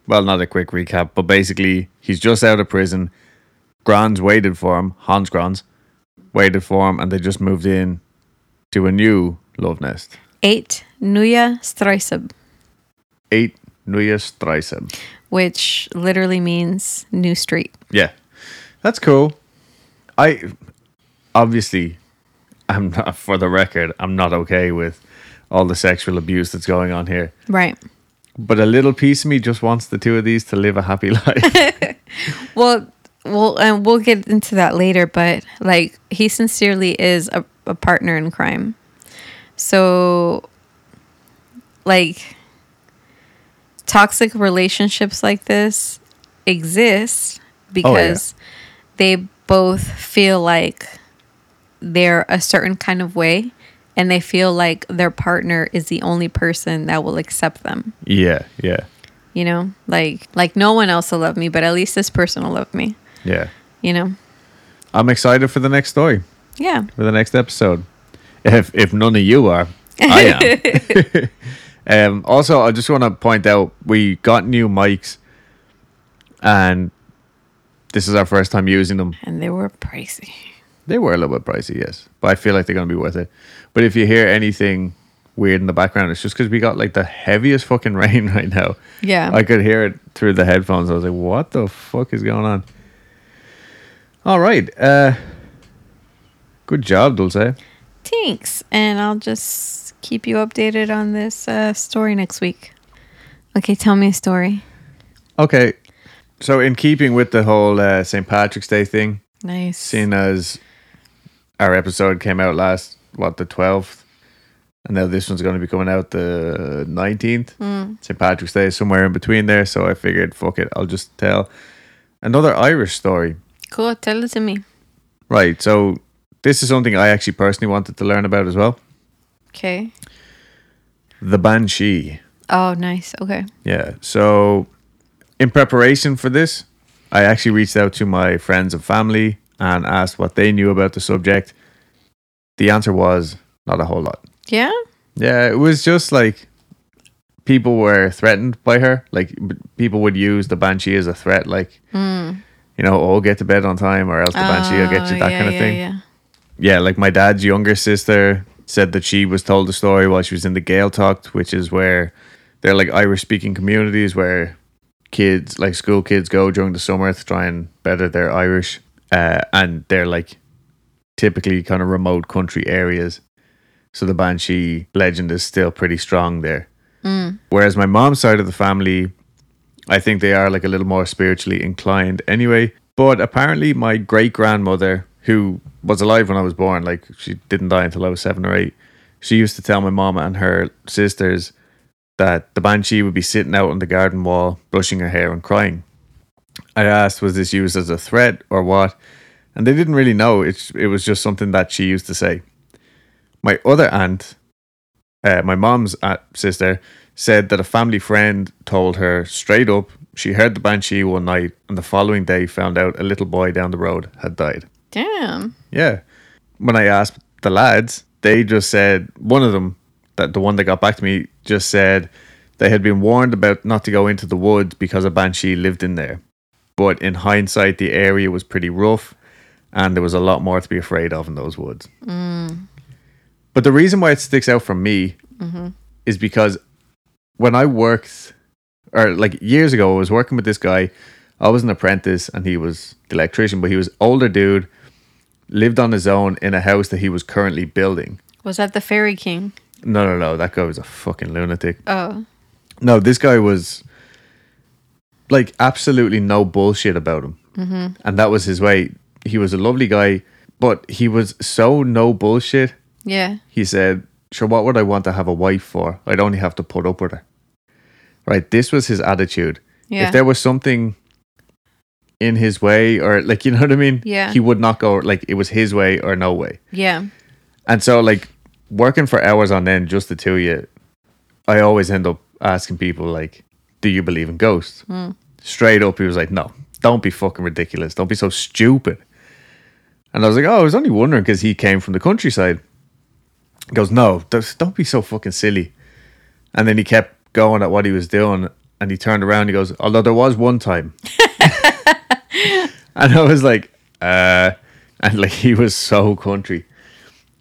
Well, not a quick recap, but basically, he's just out of prison. Grans waited for him. Hans Grans waited for him, and they just moved in to a new... love nest. Eight Nuya Streisub. Eight Nuya Streisub. Which literally means new street. Yeah. That's cool. I obviously I'm not, for the record, I'm not okay with all the sexual abuse that's going on here. Right. But a little piece of me just wants the two of these to live a happy life. Well, well, and we'll get into that later, but like he sincerely is a, a partner in crime. So, like, toxic relationships like this exist because oh, yeah. they both feel like they're a certain kind of way and they feel like their partner is the only person that will accept them. Yeah, yeah. You know, like, like no one else will love me, but at least this person will love me. Yeah. You know? I'm excited for the next story. Yeah. For the next episode. If if none of you are, I am. um, also, I just want to point out, we got new mics, and this is our first time using them. And they were pricey. They were a little bit pricey, yes. But I feel like they're going to be worth it. But if you hear anything weird in the background, it's just because we got like the heaviest fucking rain right now. Yeah. I could hear it through the headphones. I was like, what the fuck is going on? All right. Uh, good job, Dulce. Thanks, and I'll just keep you updated on this uh, story next week. Okay, tell me a story. Okay, so in keeping with the whole uh, Saint Patrick's Day thing, nice. Seeing as our episode came out last, what, the twelfth, and now this one's going to be coming out the nineteenth. Mm. Saint Patrick's Day is somewhere in between there, so I figured, fuck it, I'll just tell another Irish story. Cool, tell it to me. Right, so... this is something I actually personally wanted to learn about as well. Okay. The Banshee. Oh, nice. Okay. Yeah. So, in preparation for this, I actually reached out to my friends and family and asked what they knew about the subject. The answer was not a whole lot. Yeah? Yeah. It was just like people were threatened by her. Like people would use the Banshee as a threat. Like, mm. you know, oh, get to bed on time or else the oh, Banshee will get you. That yeah, kind of yeah, thing. Yeah. Yeah, like my dad's younger sister said that she was told the story while she was in the Gaeltacht, which is where they're like Irish-speaking communities where kids, like school kids, go during the summer to try and better their Irish. Uh, and they're like typically kind of remote country areas. So the Banshee legend is still pretty strong there. Mm. Whereas my mom's side of the family, I think they are like a little more spiritually inclined anyway. But apparently my great-grandmother... who was alive when I was born, like she didn't die until I was seven or eight. She used to tell my mom and her sisters that the Banshee would be sitting out on the garden wall, brushing her hair and crying. I asked, was this used as a threat or what? And they didn't really know. It, it was just something that she used to say. My other aunt uh, my mom's at, sister, said that a family friend told her straight up she heard the banshee one night and the following day found out a little boy down the road had died. Damn. Yeah. When I asked the lads, they just said, one of them, that the one that got back to me, just said they had been warned about not to go into the woods because a banshee lived in there. But in hindsight, the area was pretty rough and there was a lot more to be afraid of in those woods. Mm. But the reason why it sticks out for me mm-hmm. is because when I worked, or like years ago, I was working with this guy. I was an apprentice and he was the electrician, but he was an older dude, lived on his own in a house that he was currently building. Was that the Fairy King? No, no, no. That guy was a fucking lunatic. Oh. No, this guy was like absolutely no bullshit about him. Mm-hmm. And that was his way. He was a lovely guy, but he was so no bullshit. Yeah. He said, sure, what would I want to have a wife for? I'd only have to put up with her. Right? This was his attitude. Yeah. If there was something in his way or like, you know what I mean? Yeah. He would not go, like it was his way or no way. Yeah. And so like working for hours on end, just the two of you, I always end up asking people like, do you believe in ghosts? Mm. Straight up, he was like, no, don't be fucking ridiculous. Don't be so stupid. And I was like, oh, I was only wondering because he came from the countryside. He goes, no, don't be so fucking silly. And then he kept going at what he was doing and he turned around and he goes, although there was one time. And I was like, uh, and like he was so country.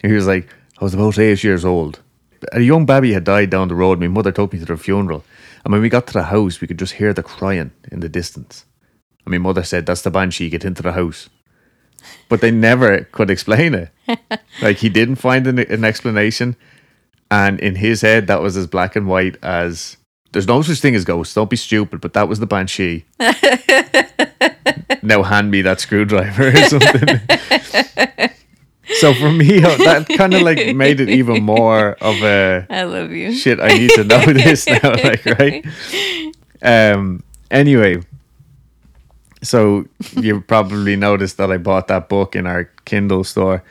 He was like, I was about eight years old. A young babby had died down the road. My mother took me to their funeral. And when we got to the house, we could just hear the crying in the distance. And my mother said, that's the banshee, get into the house. But they never could explain it. Like he didn't find an, an explanation. And in his head, that was as black and white as, there's no such thing as ghosts. Don't be stupid. But that was the banshee. Now hand me that screwdriver or something. So for me, that kind of like made it even more of a, I love you. Shit, I need to know this now, like, right? Um. Anyway, so you probably noticed that I bought that book in our Kindle store.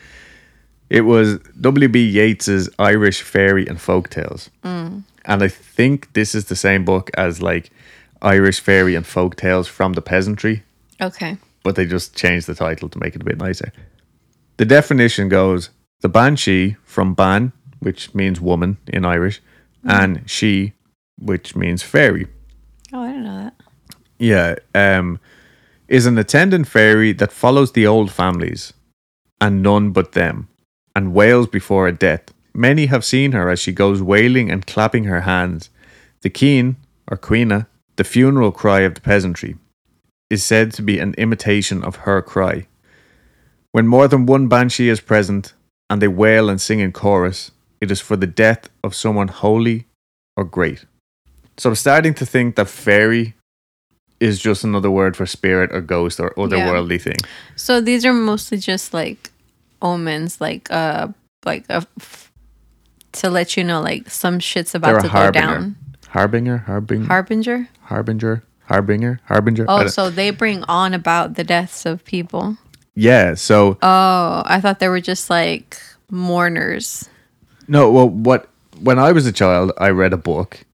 It was W. B. Yeats's Irish Fairy and Folk Tales, mm. and I think this is the same book as like Irish Fairy and Folk Tales from the Peasantry. Okay. But they just changed the title to make it a bit nicer. The definition goes, the banshee from ban, which means woman in Irish, mm. and she, which means fairy. Oh, I didn't know that. Yeah. Um, is an attendant fairy that follows the old families and none but them and wails before a death. Many have seen her as she goes wailing and clapping her hands. The Keen, or Quina, the funeral cry of the peasantry, is said to be an imitation of her cry. When more than one banshee is present, and they wail and sing in chorus, it is for the death of someone holy or great. So I'm starting to think that fairy is just another word for spirit or ghost or otherworldly yeah. thing. So these are mostly just like omens, like uh, like a f- to let you know like some shit's about They're to go down. Harbinger, harbinger, harbinger, harbinger, harbinger, harbinger. Oh, so they bring on about the deaths of people. Yeah, so... Oh, I thought they were just like mourners. No, well, what when I was a child, I read a book,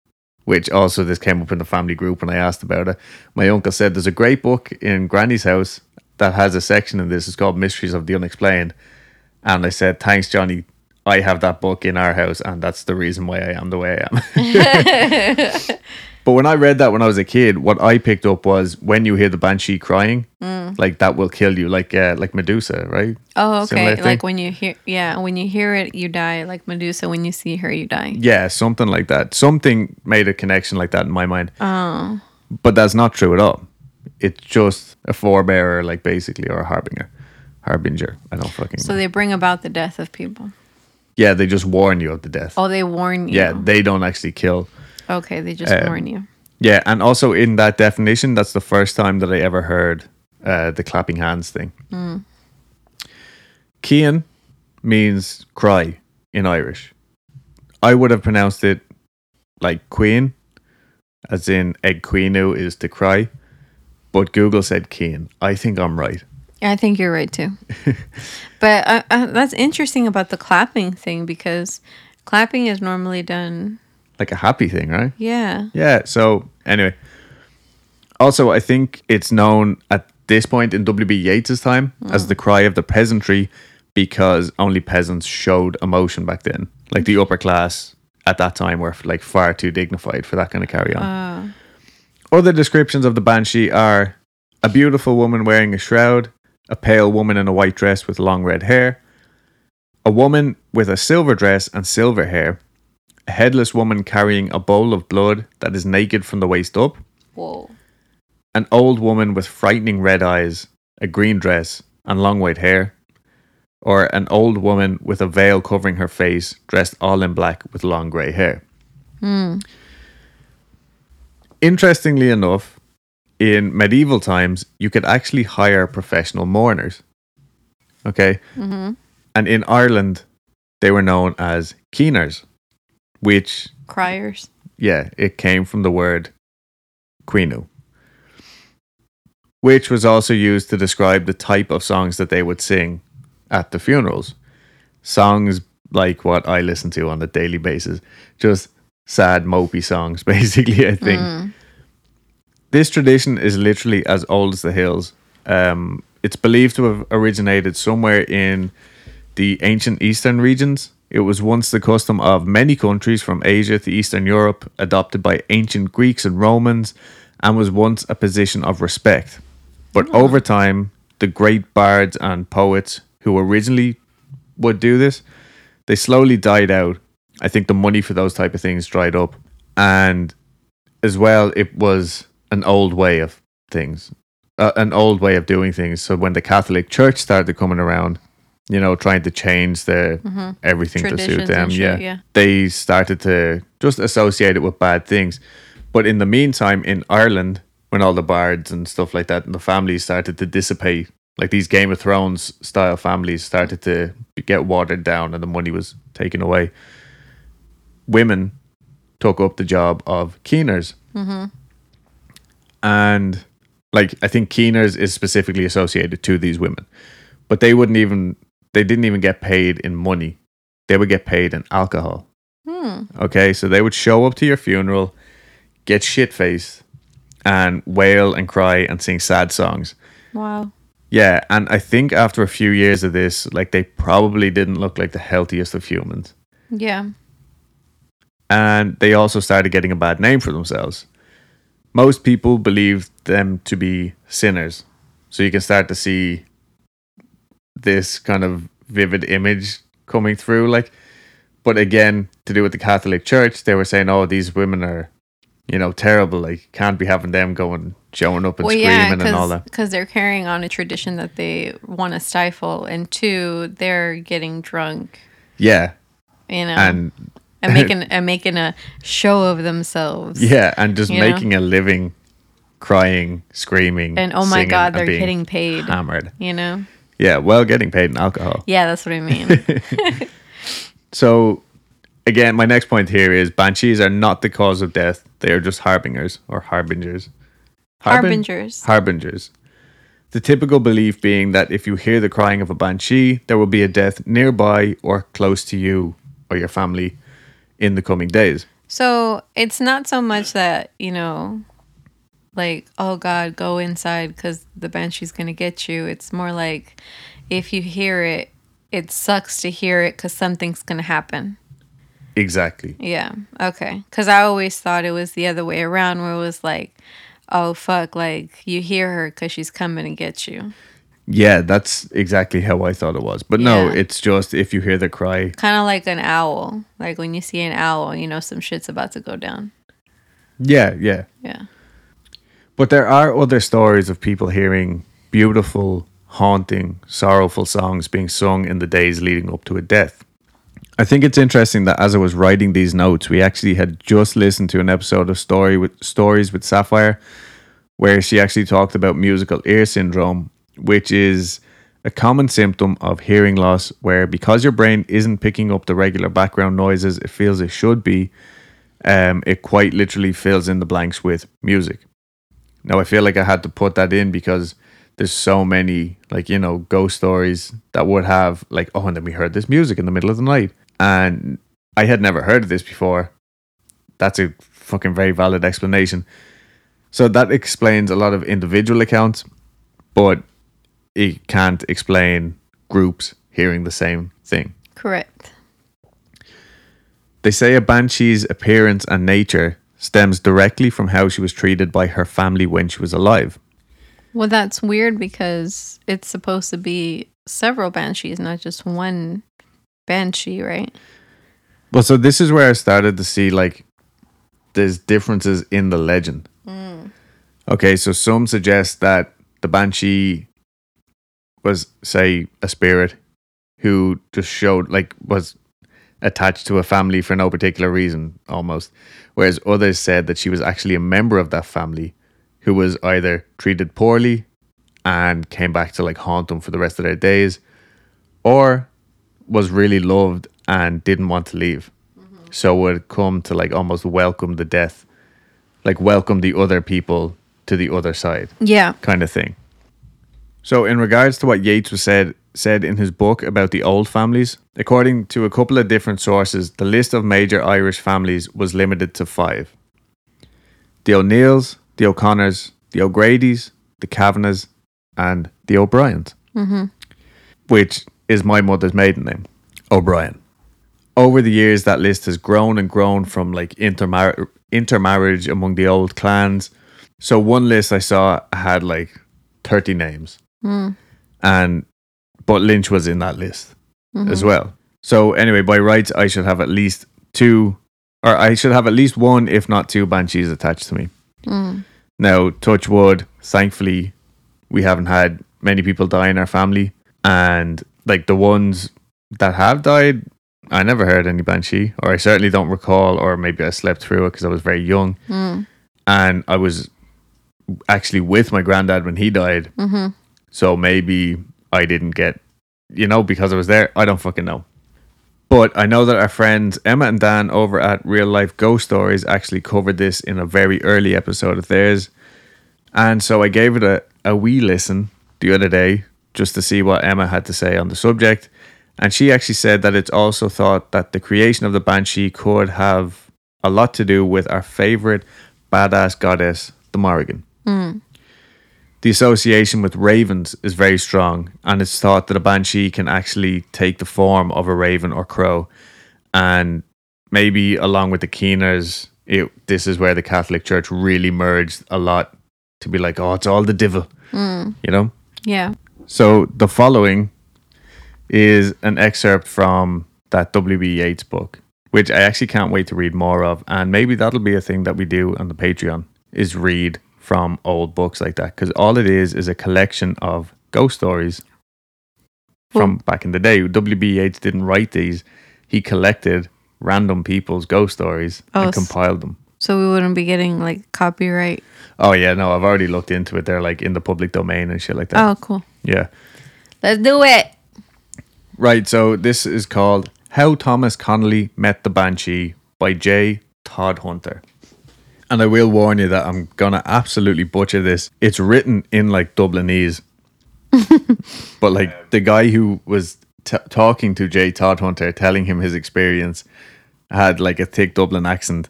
which also this came up in the family group when I asked about it. My uncle said there's a great book in Granny's house that has a section in this. It's called Mysteries of the Unexplained. And I said, thanks, Johnny. I have that book in our house, and that's the reason why I am the way I am. But when I read that when I was a kid, what I picked up was when you hear the banshee crying, mm. like that will kill you, like uh, like Medusa, right? Oh, okay. Like when you hear, yeah, when you hear it, you die. Like Medusa, when you see her, you die. Yeah, something like that. Something made a connection like that in my mind. Oh, but that's not true at all. It's just a forebearer, like basically, or a harbinger, harbinger. I don't fucking. So know. They bring about the death of people. Yeah, they just warn you of the death. Oh, they warn you. Yeah, they don't actually kill. Okay, they just um, warn you. Yeah, and also in that definition, that's the first time that I ever heard uh, the clapping hands thing. Mm. Cian means cry in Irish. I would have pronounced it like queen, as in ag quinu is to cry, but Google said Cian. I think I'm right. I think you're right too. But uh, uh, that's interesting about the clapping thing because Clapping is normally done like a happy thing, right? Yeah. Yeah. So anyway, also I think it's known at this point in W. B. Yeats's time mm. as the cry of the peasantry, because only peasants showed emotion back then. Like the upper class at that time were like far too dignified for that kind of carry on. Uh. Other descriptions of the Banshee are a beautiful woman wearing a shroud, a pale woman in a white dress with long red hair, a woman with a silver dress and silver hair, a headless woman carrying a bowl of blood that is naked from the waist up, whoa, an old woman with frightening red eyes, a green dress and long white hair, or an old woman with a veil covering her face, dressed all in black with long grey hair. Mm. Interestingly enough, in medieval times, you could actually hire professional mourners. Okay? Mm-hmm. And in Ireland, they were known as Keeners, which... Criers. Yeah, it came from the word Quinu, which was also used to describe the type of songs that they would sing at the funerals. Songs like what I listen to on a daily basis. Just sad, mopey songs, basically, I think. Mm. This tradition is literally as old as the hills. Um, it's believed to have originated somewhere in the ancient eastern regions. It was once the custom of many countries from Asia to Eastern Europe, adopted by ancient Greeks and Romans, and was once a position of respect. But oh. over time, the great bards and poets who originally would do this, they slowly died out. I think the money for those type of things dried up. And as well, it was an old way of things, uh, an old way of doing things. So when the Catholic Church started coming around, you know, trying to change their mm-hmm. everything traditions to suit them, yeah, shit, yeah, they started to just associate it with bad things. But in the meantime, in Ireland, when all the bards and stuff like that and the families started to dissipate, like these Game of Thrones style families started to get watered down and the money was taken away, women took up the job of keeners. Mm-hmm. And like, I think keeners is specifically associated to these women, but they wouldn't even, they didn't even get paid in money. They would get paid in alcohol. Hmm. Okay. So they would show up to your funeral, get shit faced and wail and cry and sing sad songs. Wow. Yeah. And I think after a few years of this, like they probably didn't look like the healthiest of humans. Yeah. And they also started getting a bad name for themselves. Most people believed them to be sinners. So you can start to see this kind of vivid image coming through. Like, but again, to do with the Catholic Church, they were saying, oh, these women are, you know, terrible. Like, can't be having them going, showing up and well, screaming yeah, and all that. Because they're carrying on a tradition that they want to stifle. And two, they're getting drunk. Yeah. You know. And... and making and making a show of themselves. Yeah, and just making know? a living, crying, screaming, and oh my singing, god, they're getting paid, hammered. You know. Yeah, well, getting paid in alcohol. Yeah, that's what I mean. So, again, my next point here is banshees are not the cause of death; they are just harbingers or harbingers. Harbin- harbingers. Harbingers. The typical belief being that if you hear the crying of a banshee, there will be a death nearby or close to you or your family in the coming days. So it's not so much that, you know, like, oh god, go inside because the banshee's gonna get you. It's more like, if you hear it, it sucks to hear it because something's gonna happen. Exactly. Yeah. Okay. Because I always thought it was the other way around, where it was like, oh fuck, like you hear her because she's coming to get you. Yeah, that's exactly how I thought it was. But no, yeah. It's just if you hear the cry. Kind of like an owl. Like when you see an owl, you know some shit's about to go down. Yeah, yeah. Yeah. But there are other stories of people hearing beautiful, haunting, sorrowful songs being sung in the days leading up to a death. I think it's interesting that as I was writing these notes, we actually had just listened to an episode of Story with Stories with Sapphire, where she actually talked about musical ear syndrome, which is a common symptom of hearing loss where, because your brain isn't picking up the regular background noises it feels it should be, um, it quite literally fills in the blanks with music. Now, I feel like I had to put that in because there's so many, like, you know, ghost stories that would have, like, oh, and then we heard this music in the middle of the night. And I had never heard of this before. That's a fucking very valid explanation. So that explains a lot of individual accounts, but it can't explain groups hearing the same thing. Correct. They say a banshee's appearance and nature stems directly from how she was treated by her family when she was alive. Well, that's weird because it's supposed to be several banshees, not just one banshee, right? Well, so this is where I started to see, like, there's differences in the legend. Mm. Okay, so some suggest that the banshee was, say, a spirit who just showed, like, was attached to a family for no particular reason, almost. Whereas others said that she was actually a member of that family who was either treated poorly and came back to, like, haunt them for the rest of their days, or was really loved and didn't want to leave. Mm-hmm. So would come to, like, almost welcome the death, like welcome the other people to the other side. Yeah. Kind of thing. So in regards to what Yeats was said said in his book about the old families, according to a couple of different sources, the list of major Irish families was limited to five. The O'Neills, the O'Connors, the O'Grady's, the Kavanaghs, and the O'Briens. Mm-hmm. Which is my mother's maiden name, O'Brien. Over the years, that list has grown and grown from, like, intermar- intermarriage among the old clans. So one list I saw had, like, thirty names. Mm. And but Lynch was in that list mm-hmm. as well. So anyway, by rights, I should have at least two, or I should have at least one, if not two, banshees attached to me. Mm. Now, touch wood, thankfully, we haven't had many people die in our family. And, like, the ones that have died, I never heard any banshee, or I certainly don't recall, or maybe I slept through it because I was very young. Mm. And I was actually with my granddad when he died. Mm-hmm. So maybe I didn't get, you know, because I was there. I don't fucking know. But I know that our friends Emma and Dan over at Real Life Ghost Stories actually covered this in a very early episode of theirs. And so I gave it a, a wee listen the other day just to see what Emma had to say on the subject. And she actually said that it's also thought that the creation of the banshee could have a lot to do with our favorite badass goddess, the Morrigan. Mm. The association with ravens is very strong, and it's thought that a banshee can actually take the form of a raven or crow. And maybe along with the Keeners, it, this is where the Catholic Church really merged a lot to be like, oh, it's all the devil, mm. you know? Yeah. So the following is an excerpt from that W. B. Yeats book, which I actually can't wait to read more of. And maybe that'll be a thing that we do on the Patreon, is read from old books like that. Because all it is is a collection of ghost stories from back in the day. W. B. Yeats didn't write these. He collected random people's ghost stories oh, and compiled them. So we wouldn't be getting, like, copyright? Oh, yeah. No, I've already looked into it. They're, like, in the public domain and shit like that. Oh, cool. Yeah. Let's do it. Right, so this is called How Thomas Connolly Met the Banshee by J. Todd Hunter. And I will warn you that I'm going to absolutely butcher this. It's written in, like, Dublinese. But, like, the guy who was t- talking to J. Todd Hunter, telling him his experience, had, like, a thick Dublin accent.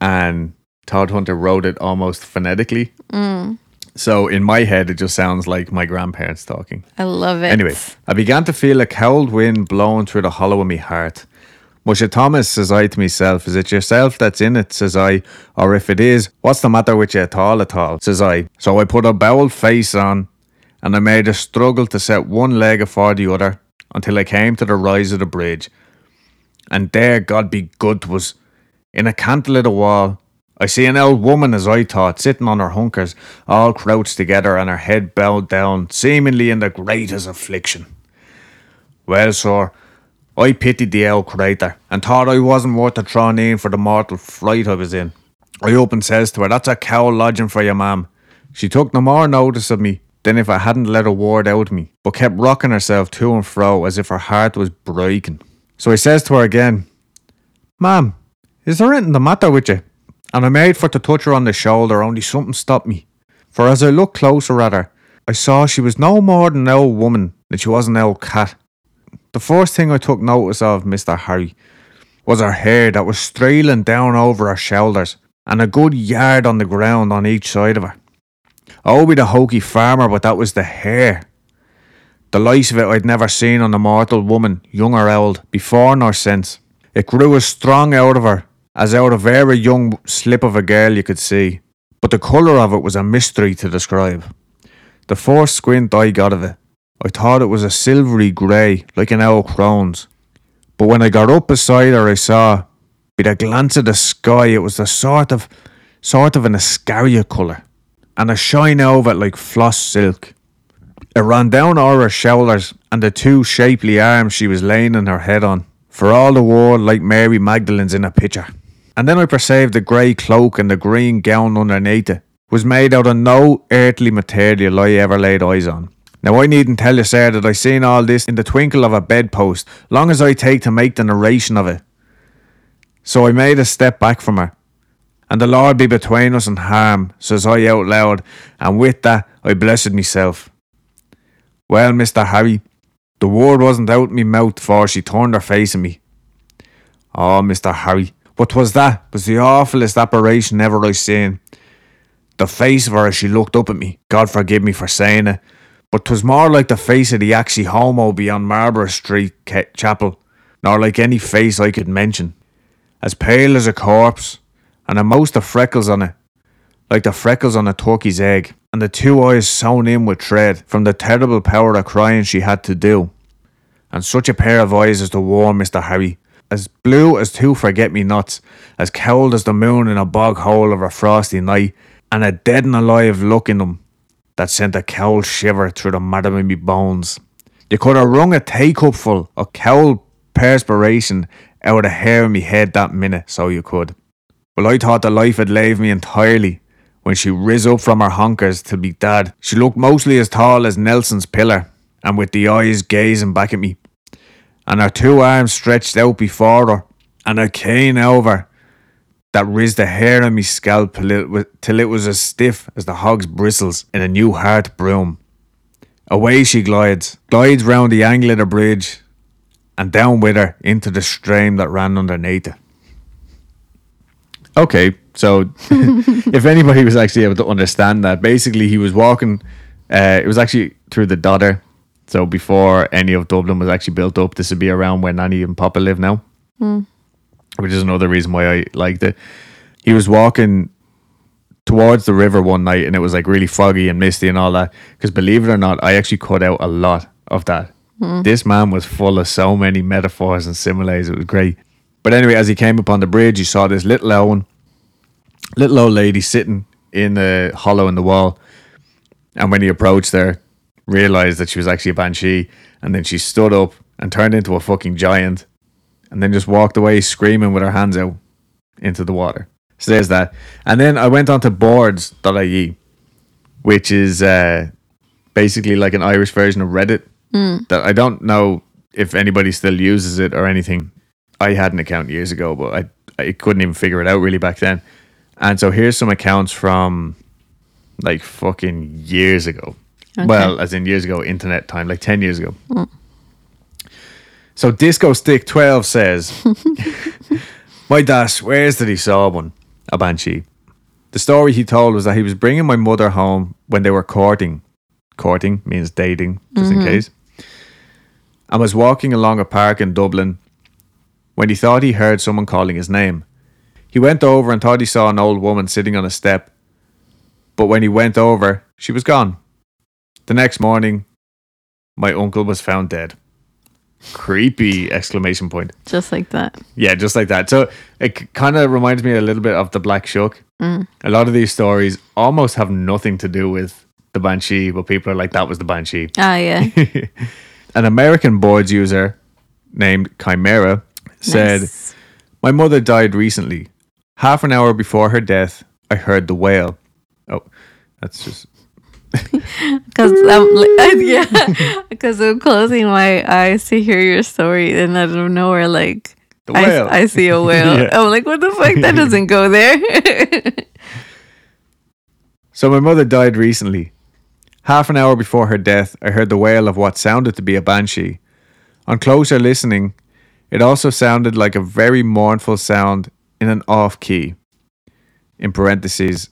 And Todd Hunter wrote it almost phonetically. Mm. So in my head, it just sounds like my grandparents talking. I love it. Anyway, I began to feel a cold wind blowing through the hollow of me heart. Musha Thomas, says I to myself, is it yourself that's in it, says I, or if it is, what's the matter with you at all, at all, says I. So I put a bowled face on, and I made a struggle to set one leg afore the other, until I came to the rise of the bridge. And there, God be good, was in a cantle of the wall, I see an old woman, as I thought, sitting on her hunkers, all crouched together and her head bowed down, seemingly in the greatest affliction. Well, sir, I pitied the old creator and thought I wasn't worth a thrown in for the mortal fright I was in. I up and says to her, that's a cow lodging for you, ma'am. She took no more notice of me than if I hadn't let a word out of me, but kept rocking herself to and fro as if her heart was breaking. So I says to her again, ma'am, is there anything the matter with you? And I made for to touch her on the shoulder, only something stopped me. For as I looked closer at her, I saw she was no more than an old woman, that she was an old cat. The first thing I took notice of, Mister Harry, was a hare that was strailing down over her shoulders and a good yard on the ground on each side of her. Oh, be the hokey farmer, but that was the hare. The likes of it I'd never seen on a mortal woman, young or old, before nor since. It grew as strong out of her as out of every young slip of a girl you could see, but the colour of it was a mystery to describe. The first squint I got of it, I thought it was a silvery grey, like an owl crone's. But when I got up beside her, I saw, with a glance of the sky, it was the sort of, sort of an Iscaria colour, and a shine over it like floss silk. It ran down o'er her shoulders and the two shapely arms she was leaning her head on, for all the world like Mary Magdalene's in a picture. And then I perceived the grey cloak and the green gown underneath it was made out of no earthly material I ever laid eyes on. Now I needn't tell you, sir, that I seen all this in the twinkle of a bedpost, long as I take to make the narration of it. So I made a step back from her. And the Lord be between us and harm, says I out loud, and with that I blessed myself. Well, Mister Harry, the word wasn't out me mouth for she turned her face at me. Oh, Mister Harry, what 'twas that was the awfulest apparition ever I seen. The face of her as she looked up at me, God forgive me for saying it, but 'twas more like the face of the Axie Homo beyond Marlborough Street Ke- Chapel, nor like any face I could mention. As pale as a corpse, and a most of freckles on it, like the freckles on a turkey's egg, and the two eyes sewn in with thread from the terrible power of crying she had to do. And such a pair of eyes as the war, Mister Harry, as blue as two forget-me-nots, as cold as the moon in a bog-hole of a frosty night, and a dead and alive look in them that sent a cold shiver through the marrow in me bones. You could have wrung a teacupful of cold perspiration out of hair in me head that minute, so you could. Well, I thought the life had left me entirely. When she riz up from her honkers to be dad, she looked mostly as tall as Nelson's pillar, and with the eyes gazing back at me, and her two arms stretched out before her, and a cane over that riz the hair on me scalp till it was as stiff as the hog's bristles in a new hearth broom. Away she glides, glides round the angle of the bridge, and down with her into the stream that ran underneath it. Okay. So if anybody was actually able to understand that, basically he was walking, uh, it was actually through the Dodder. So before any of Dublin was actually built up, this would be around where Nanny and Papa live now, mm. which is another reason why I liked it. He was walking towards the river one night and it was like really foggy and misty and all that. Because believe it or not, I actually cut out a lot of that. Mm. This man was full of so many metaphors and similes. It was great. But anyway, as he came upon the bridge, he saw this little Owen. Little old lady sitting in a hollow in the wall, and when he approached her, realised that she was actually a banshee, and then she stood up and turned into a fucking giant, and then just walked away screaming with her hands out into the water. So there's that. And then I went on to boards dot I E, which is uh, basically like an Irish version of Reddit mm. that I don't know if anybody still uses it or anything. I had an account years ago, but I, I couldn't even figure it out really back then. And so here's some accounts from like fucking years ago. Okay. Well, as in years ago, internet time, like ten years ago. Mm. So Disco Stick twelve says, my dad swears that he saw one, a banshee. The story he told was that he was bringing my mother home when they were courting. Courting means dating, just mm-hmm. in case. And was walking along a park in Dublin when he thought he heard someone calling his name. He went over and thought he saw an old woman sitting on a step, but when he went over, she was gone. The next morning, my uncle was found dead. Creepy! Exclamation point. Just like that. Yeah, just like that. So it kind of reminds me a little bit of the Black Shuck. Mm. A lot of these stories almost have nothing to do with the banshee, but people are like, that was the banshee. Ah, yeah. An American boards user named Chimera said, nice. My mother died recently. Half an hour before her death, I heard the wail. Oh, that's just... Because I'm, yeah, I'm closing my eyes to hear your story and out of nowhere, like, the whale. I, I see a whale. Yeah. I'm like, what the fuck? That doesn't go there. So my mother died recently. Half an hour before her death, I heard the wail of what sounded to be a banshee. On closer listening, It also sounded like a very mournful sound in an off key. In parentheses,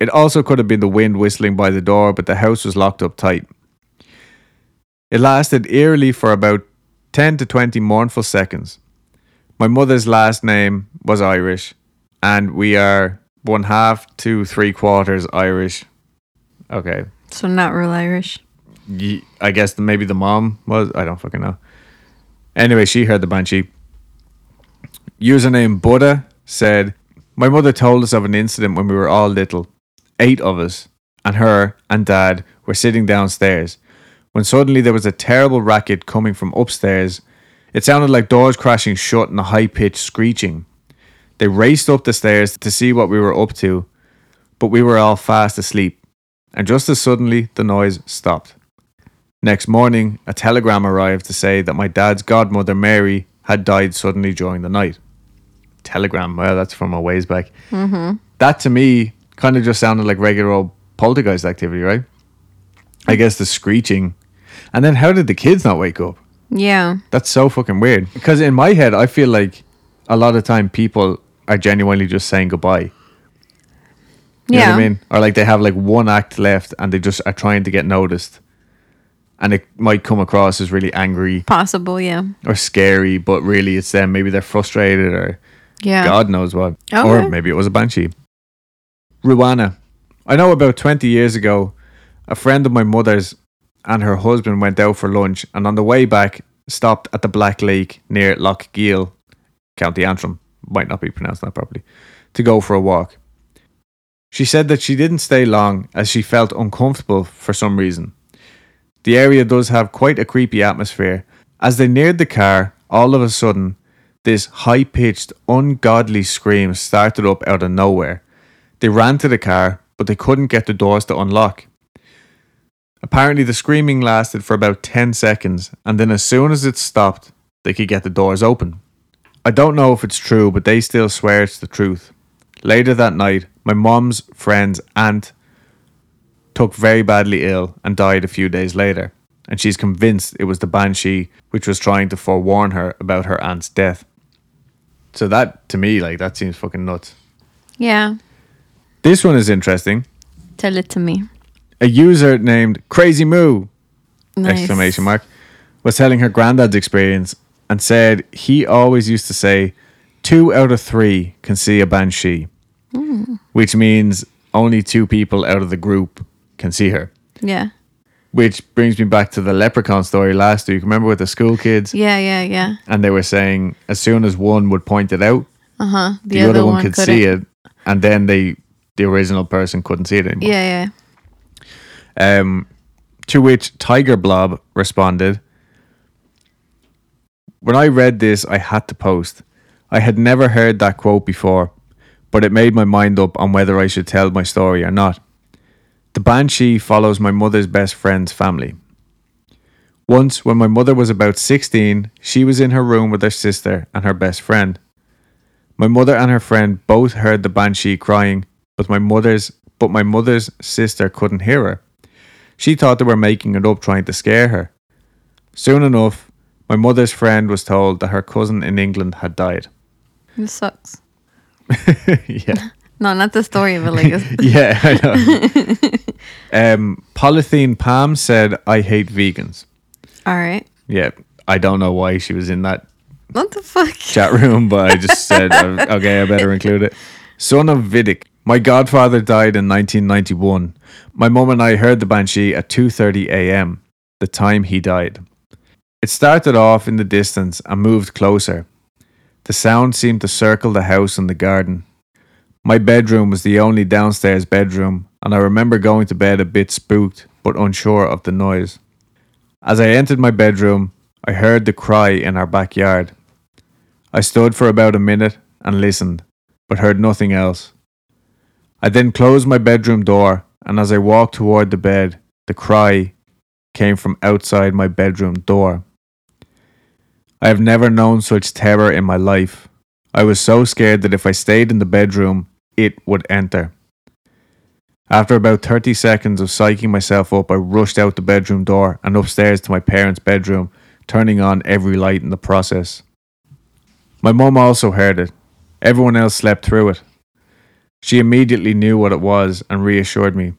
it also could have been the wind whistling by the door, but the house was locked up tight. It lasted eerily for about ten to twenty mournful seconds. My mother's last name was Irish, and we are one half to three quarters Irish. Okay. So not real Irish? I guess maybe the mom was. I don't fucking know. Anyway, she heard the banshee. Username Buddha said, my mother told us of an incident when we were all little. Eight of us, and her and dad, were sitting downstairs, when suddenly there was a terrible racket coming from upstairs. It sounded like doors crashing shut and a high-pitched screeching. They raced up the stairs to see what we were up to, but we were all fast asleep, and just as suddenly the noise stopped. Next morning, a telegram arrived to say that my dad's godmother, Mary, had died suddenly during the night. Telegram, well, that's from a ways back. Mm-hmm. That, to me, kind of just sounded like regular old poltergeist activity, right? I guess the screeching. And then how did the kids not wake up? Yeah. That's so fucking weird. Because in my head, I feel like a lot of time people are genuinely just saying goodbye. You yeah. know what I mean? Or like they have like one act left and they just are trying to get noticed. And it might come across as really angry. Possible, yeah. Or scary, but really it's them. Maybe they're frustrated or yeah. God knows what. Okay. Or maybe it was a banshee. Ruana. I know about twenty years ago, a friend of my mother's and her husband went out for lunch and on the way back stopped at the Black Lake near Lough Gill, County Antrim, might not be pronounced that properly, to go for a walk. She said that she didn't stay long as she felt uncomfortable for some reason. The area does have quite a creepy atmosphere. As they neared the car, all of a sudden, this high-pitched, ungodly scream started up out of nowhere. They ran to the car, but they couldn't get the doors to unlock. Apparently, the screaming lasted for about ten seconds, and then as soon as it stopped, they could get the doors open. I don't know if it's true, but they still swear it's the truth. Later that night, my mom's friend's aunt took very badly ill and died a few days later, and she's convinced it was the banshee which was trying to forewarn her about her aunt's death. So that, to me, like, that seems fucking nuts. Yeah. This one is interesting. Tell it to me. A user named Crazy Moo, nice. Exclamation mark, was telling her granddad's experience and said he always used to say, two out of three can see a banshee, mm. which means only two people out of the group can see her. Yeah. Which brings me back to the leprechaun story last week. Remember with the school kids? Yeah, yeah, yeah. And they were saying as soon as one would point it out, uh-huh. the, the other, other one, one could couldn't. see it. And then they, the original person couldn't see it anymore. Yeah, yeah. Um, to which Tiger Blob responded, when I read this, I had to post. I had never heard that quote before, but it made my mind up on whether I should tell my story or not. The banshee follows my mother's best friend's family. Once, when my mother was about sixteen, she was in her room with her sister and her best friend. My mother and her friend both heard the banshee crying, but my mother's but my mother's sister couldn't hear her. She thought they were making it up, trying to scare her. Soon enough, my mother's friend was told that her cousin in England had died. This sucks. Yeah. No, not the story of it. Like yeah, I know. um, Polythene Pam said, I hate vegans. All right. Yeah. I don't know why she was in that what the fuck? chat room, but I just said, okay, I better include it. Son of Vidic. My godfather died in nineteen ninety-one. My mum and I heard the banshee at two thirty a.m., the time he died. It started off in the distance and moved closer. The sound seemed to circle the house and the garden. My bedroom was the only downstairs bedroom, and I remember going to bed a bit spooked, but unsure of the noise. As I entered my bedroom, I heard the cry in our backyard. I stood for about a minute and listened, but heard nothing else. I then closed my bedroom door, and as I walked toward the bed, the cry came from outside my bedroom door. I have never known such terror in my life. I was so scared that if I stayed in the bedroom, it would enter. After about thirty seconds of psyching myself up, I rushed out the bedroom door and upstairs to my parents' bedroom, turning on every light in the process. My mum also heard it. Everyone else slept through it. She immediately knew what it was and reassured me.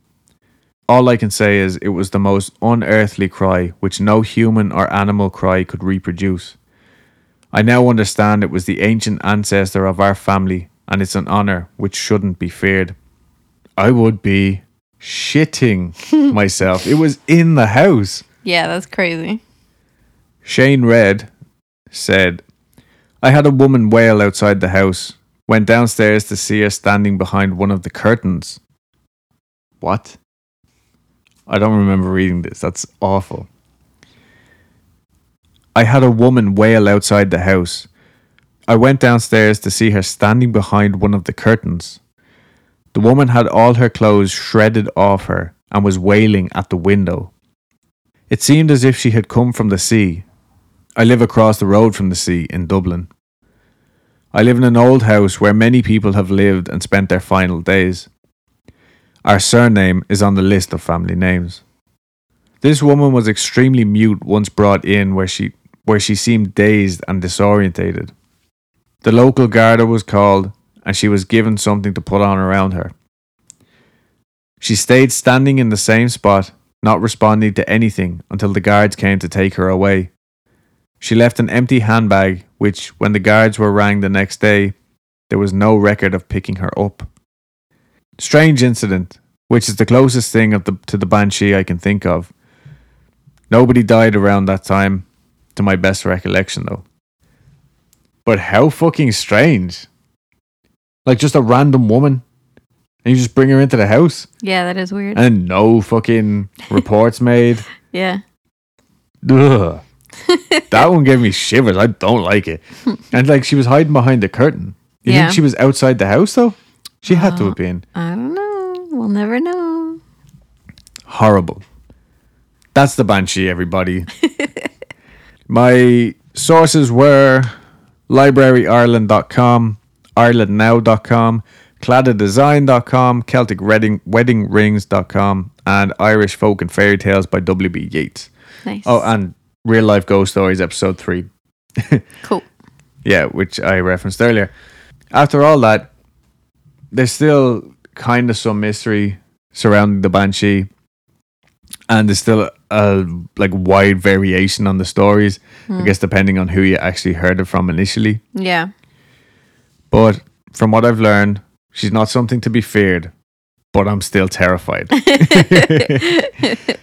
All I can say is it was the most unearthly cry which no human or animal cry could reproduce. I now understand it was the ancient ancestor of our family, and it's an honour which shouldn't be feared. I would be shitting myself. It was in the house. Yeah, that's crazy. Shane Red said, I had a woman wail outside the house. Went downstairs to see her standing behind one of the curtains. What? I don't remember reading this. That's awful. I had a woman wail outside the house. I went downstairs to see her standing behind one of the curtains. The woman had all her clothes shredded off her and was wailing at the window. It seemed as if she had come from the sea. I live across the road from the sea in Dublin. I live in an old house where many people have lived and spent their final days. Our surname is on the list of family names. This woman was extremely mute once brought in where she where she seemed dazed and disorientated. The local garda was called and she was given something to put on around her. She stayed standing in the same spot, not responding to anything until the guards came to take her away. She left an empty handbag, which, when the guards were rang the next day, there was no record of picking her up. Strange incident, which is the closest thing of the, to the Banshee I can think of. Nobody died around that time, to my best recollection, though. But how fucking strange. Like, just a random woman, and you just bring her into the house. Yeah, that is weird. And no fucking reports made. Yeah. Ugh. That one gave me shivers. I don't like it. And like, she was hiding behind the curtain. You yeah. think she was outside the house though? She had uh, to have been. I don't know. We'll never know. Horrible. That's the Banshee, everybody. My sources were library ireland dot com, ireland now dot com, claddagh design dot com, celtic wedding rings dot com, and Irish Folk and Fairy Tales by W. B. Yeats. Nice. Oh, and Real Life Ghost Stories, episode three. Cool. Yeah, which I referenced earlier. After all that, there's still kind of some mystery surrounding the Banshee. And there's still a, a like wide variation on the stories. Mm. I guess depending on who you actually heard it from initially. Yeah. But from what I've learned, she's not something to be feared. But I'm still terrified.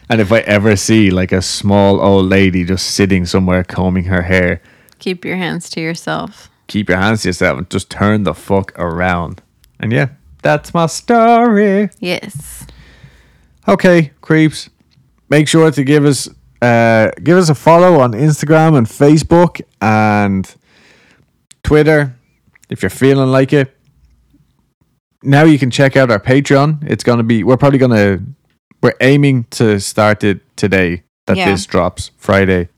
And if I ever see like a small old lady just sitting somewhere combing her hair, keep your hands to yourself. Keep your hands to yourself and just turn the fuck around. And yeah, that's my story. Yes. Okay, creeps. Make sure to give us uh, give us a follow on Instagram and Facebook and Twitter if you're feeling like it. Now you can check out our Patreon. It's going to be, we're probably going to, we're aiming to start it today that yeah. this drops Friday.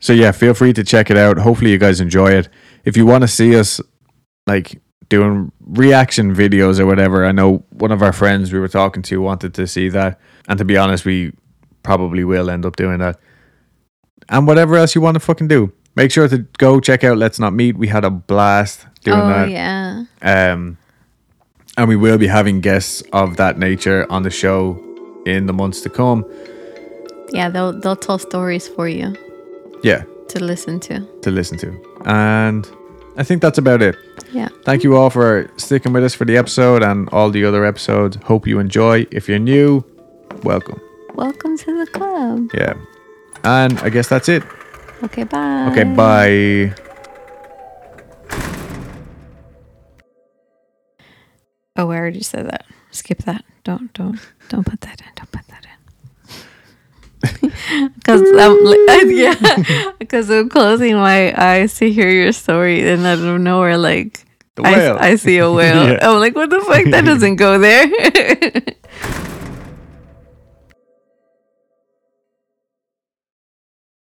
So yeah, feel free to check it out. Hopefully you guys enjoy it. If you want to see us like doing reaction videos or whatever, I know one of our friends we were talking to wanted to see that. And to be honest, we probably will end up doing that. And whatever else you want to fucking do, make sure to go check out Let's Not Meet. We had a blast doing oh, that. Oh yeah. Um, And we will be having guests of that nature on the show in the months to come. Yeah, they'll they'll tell stories for you. Yeah. To listen to. To listen to. And I think that's about it. Yeah. Thank you all for sticking with us for the episode and all the other episodes. Hope you enjoy. If you're new, welcome. Welcome to the club. Yeah. And I guess that's it. Okay, bye. Okay, bye. Oh, I already said that. Skip that. Don't, don't, don't put that in. Don't put that in. Because I'm, like, yeah, because I'm closing my eyes to hear your story, and out of nowhere, like, the whale. I, I see a whale. Yeah. I'm like, what the fuck? That doesn't go there.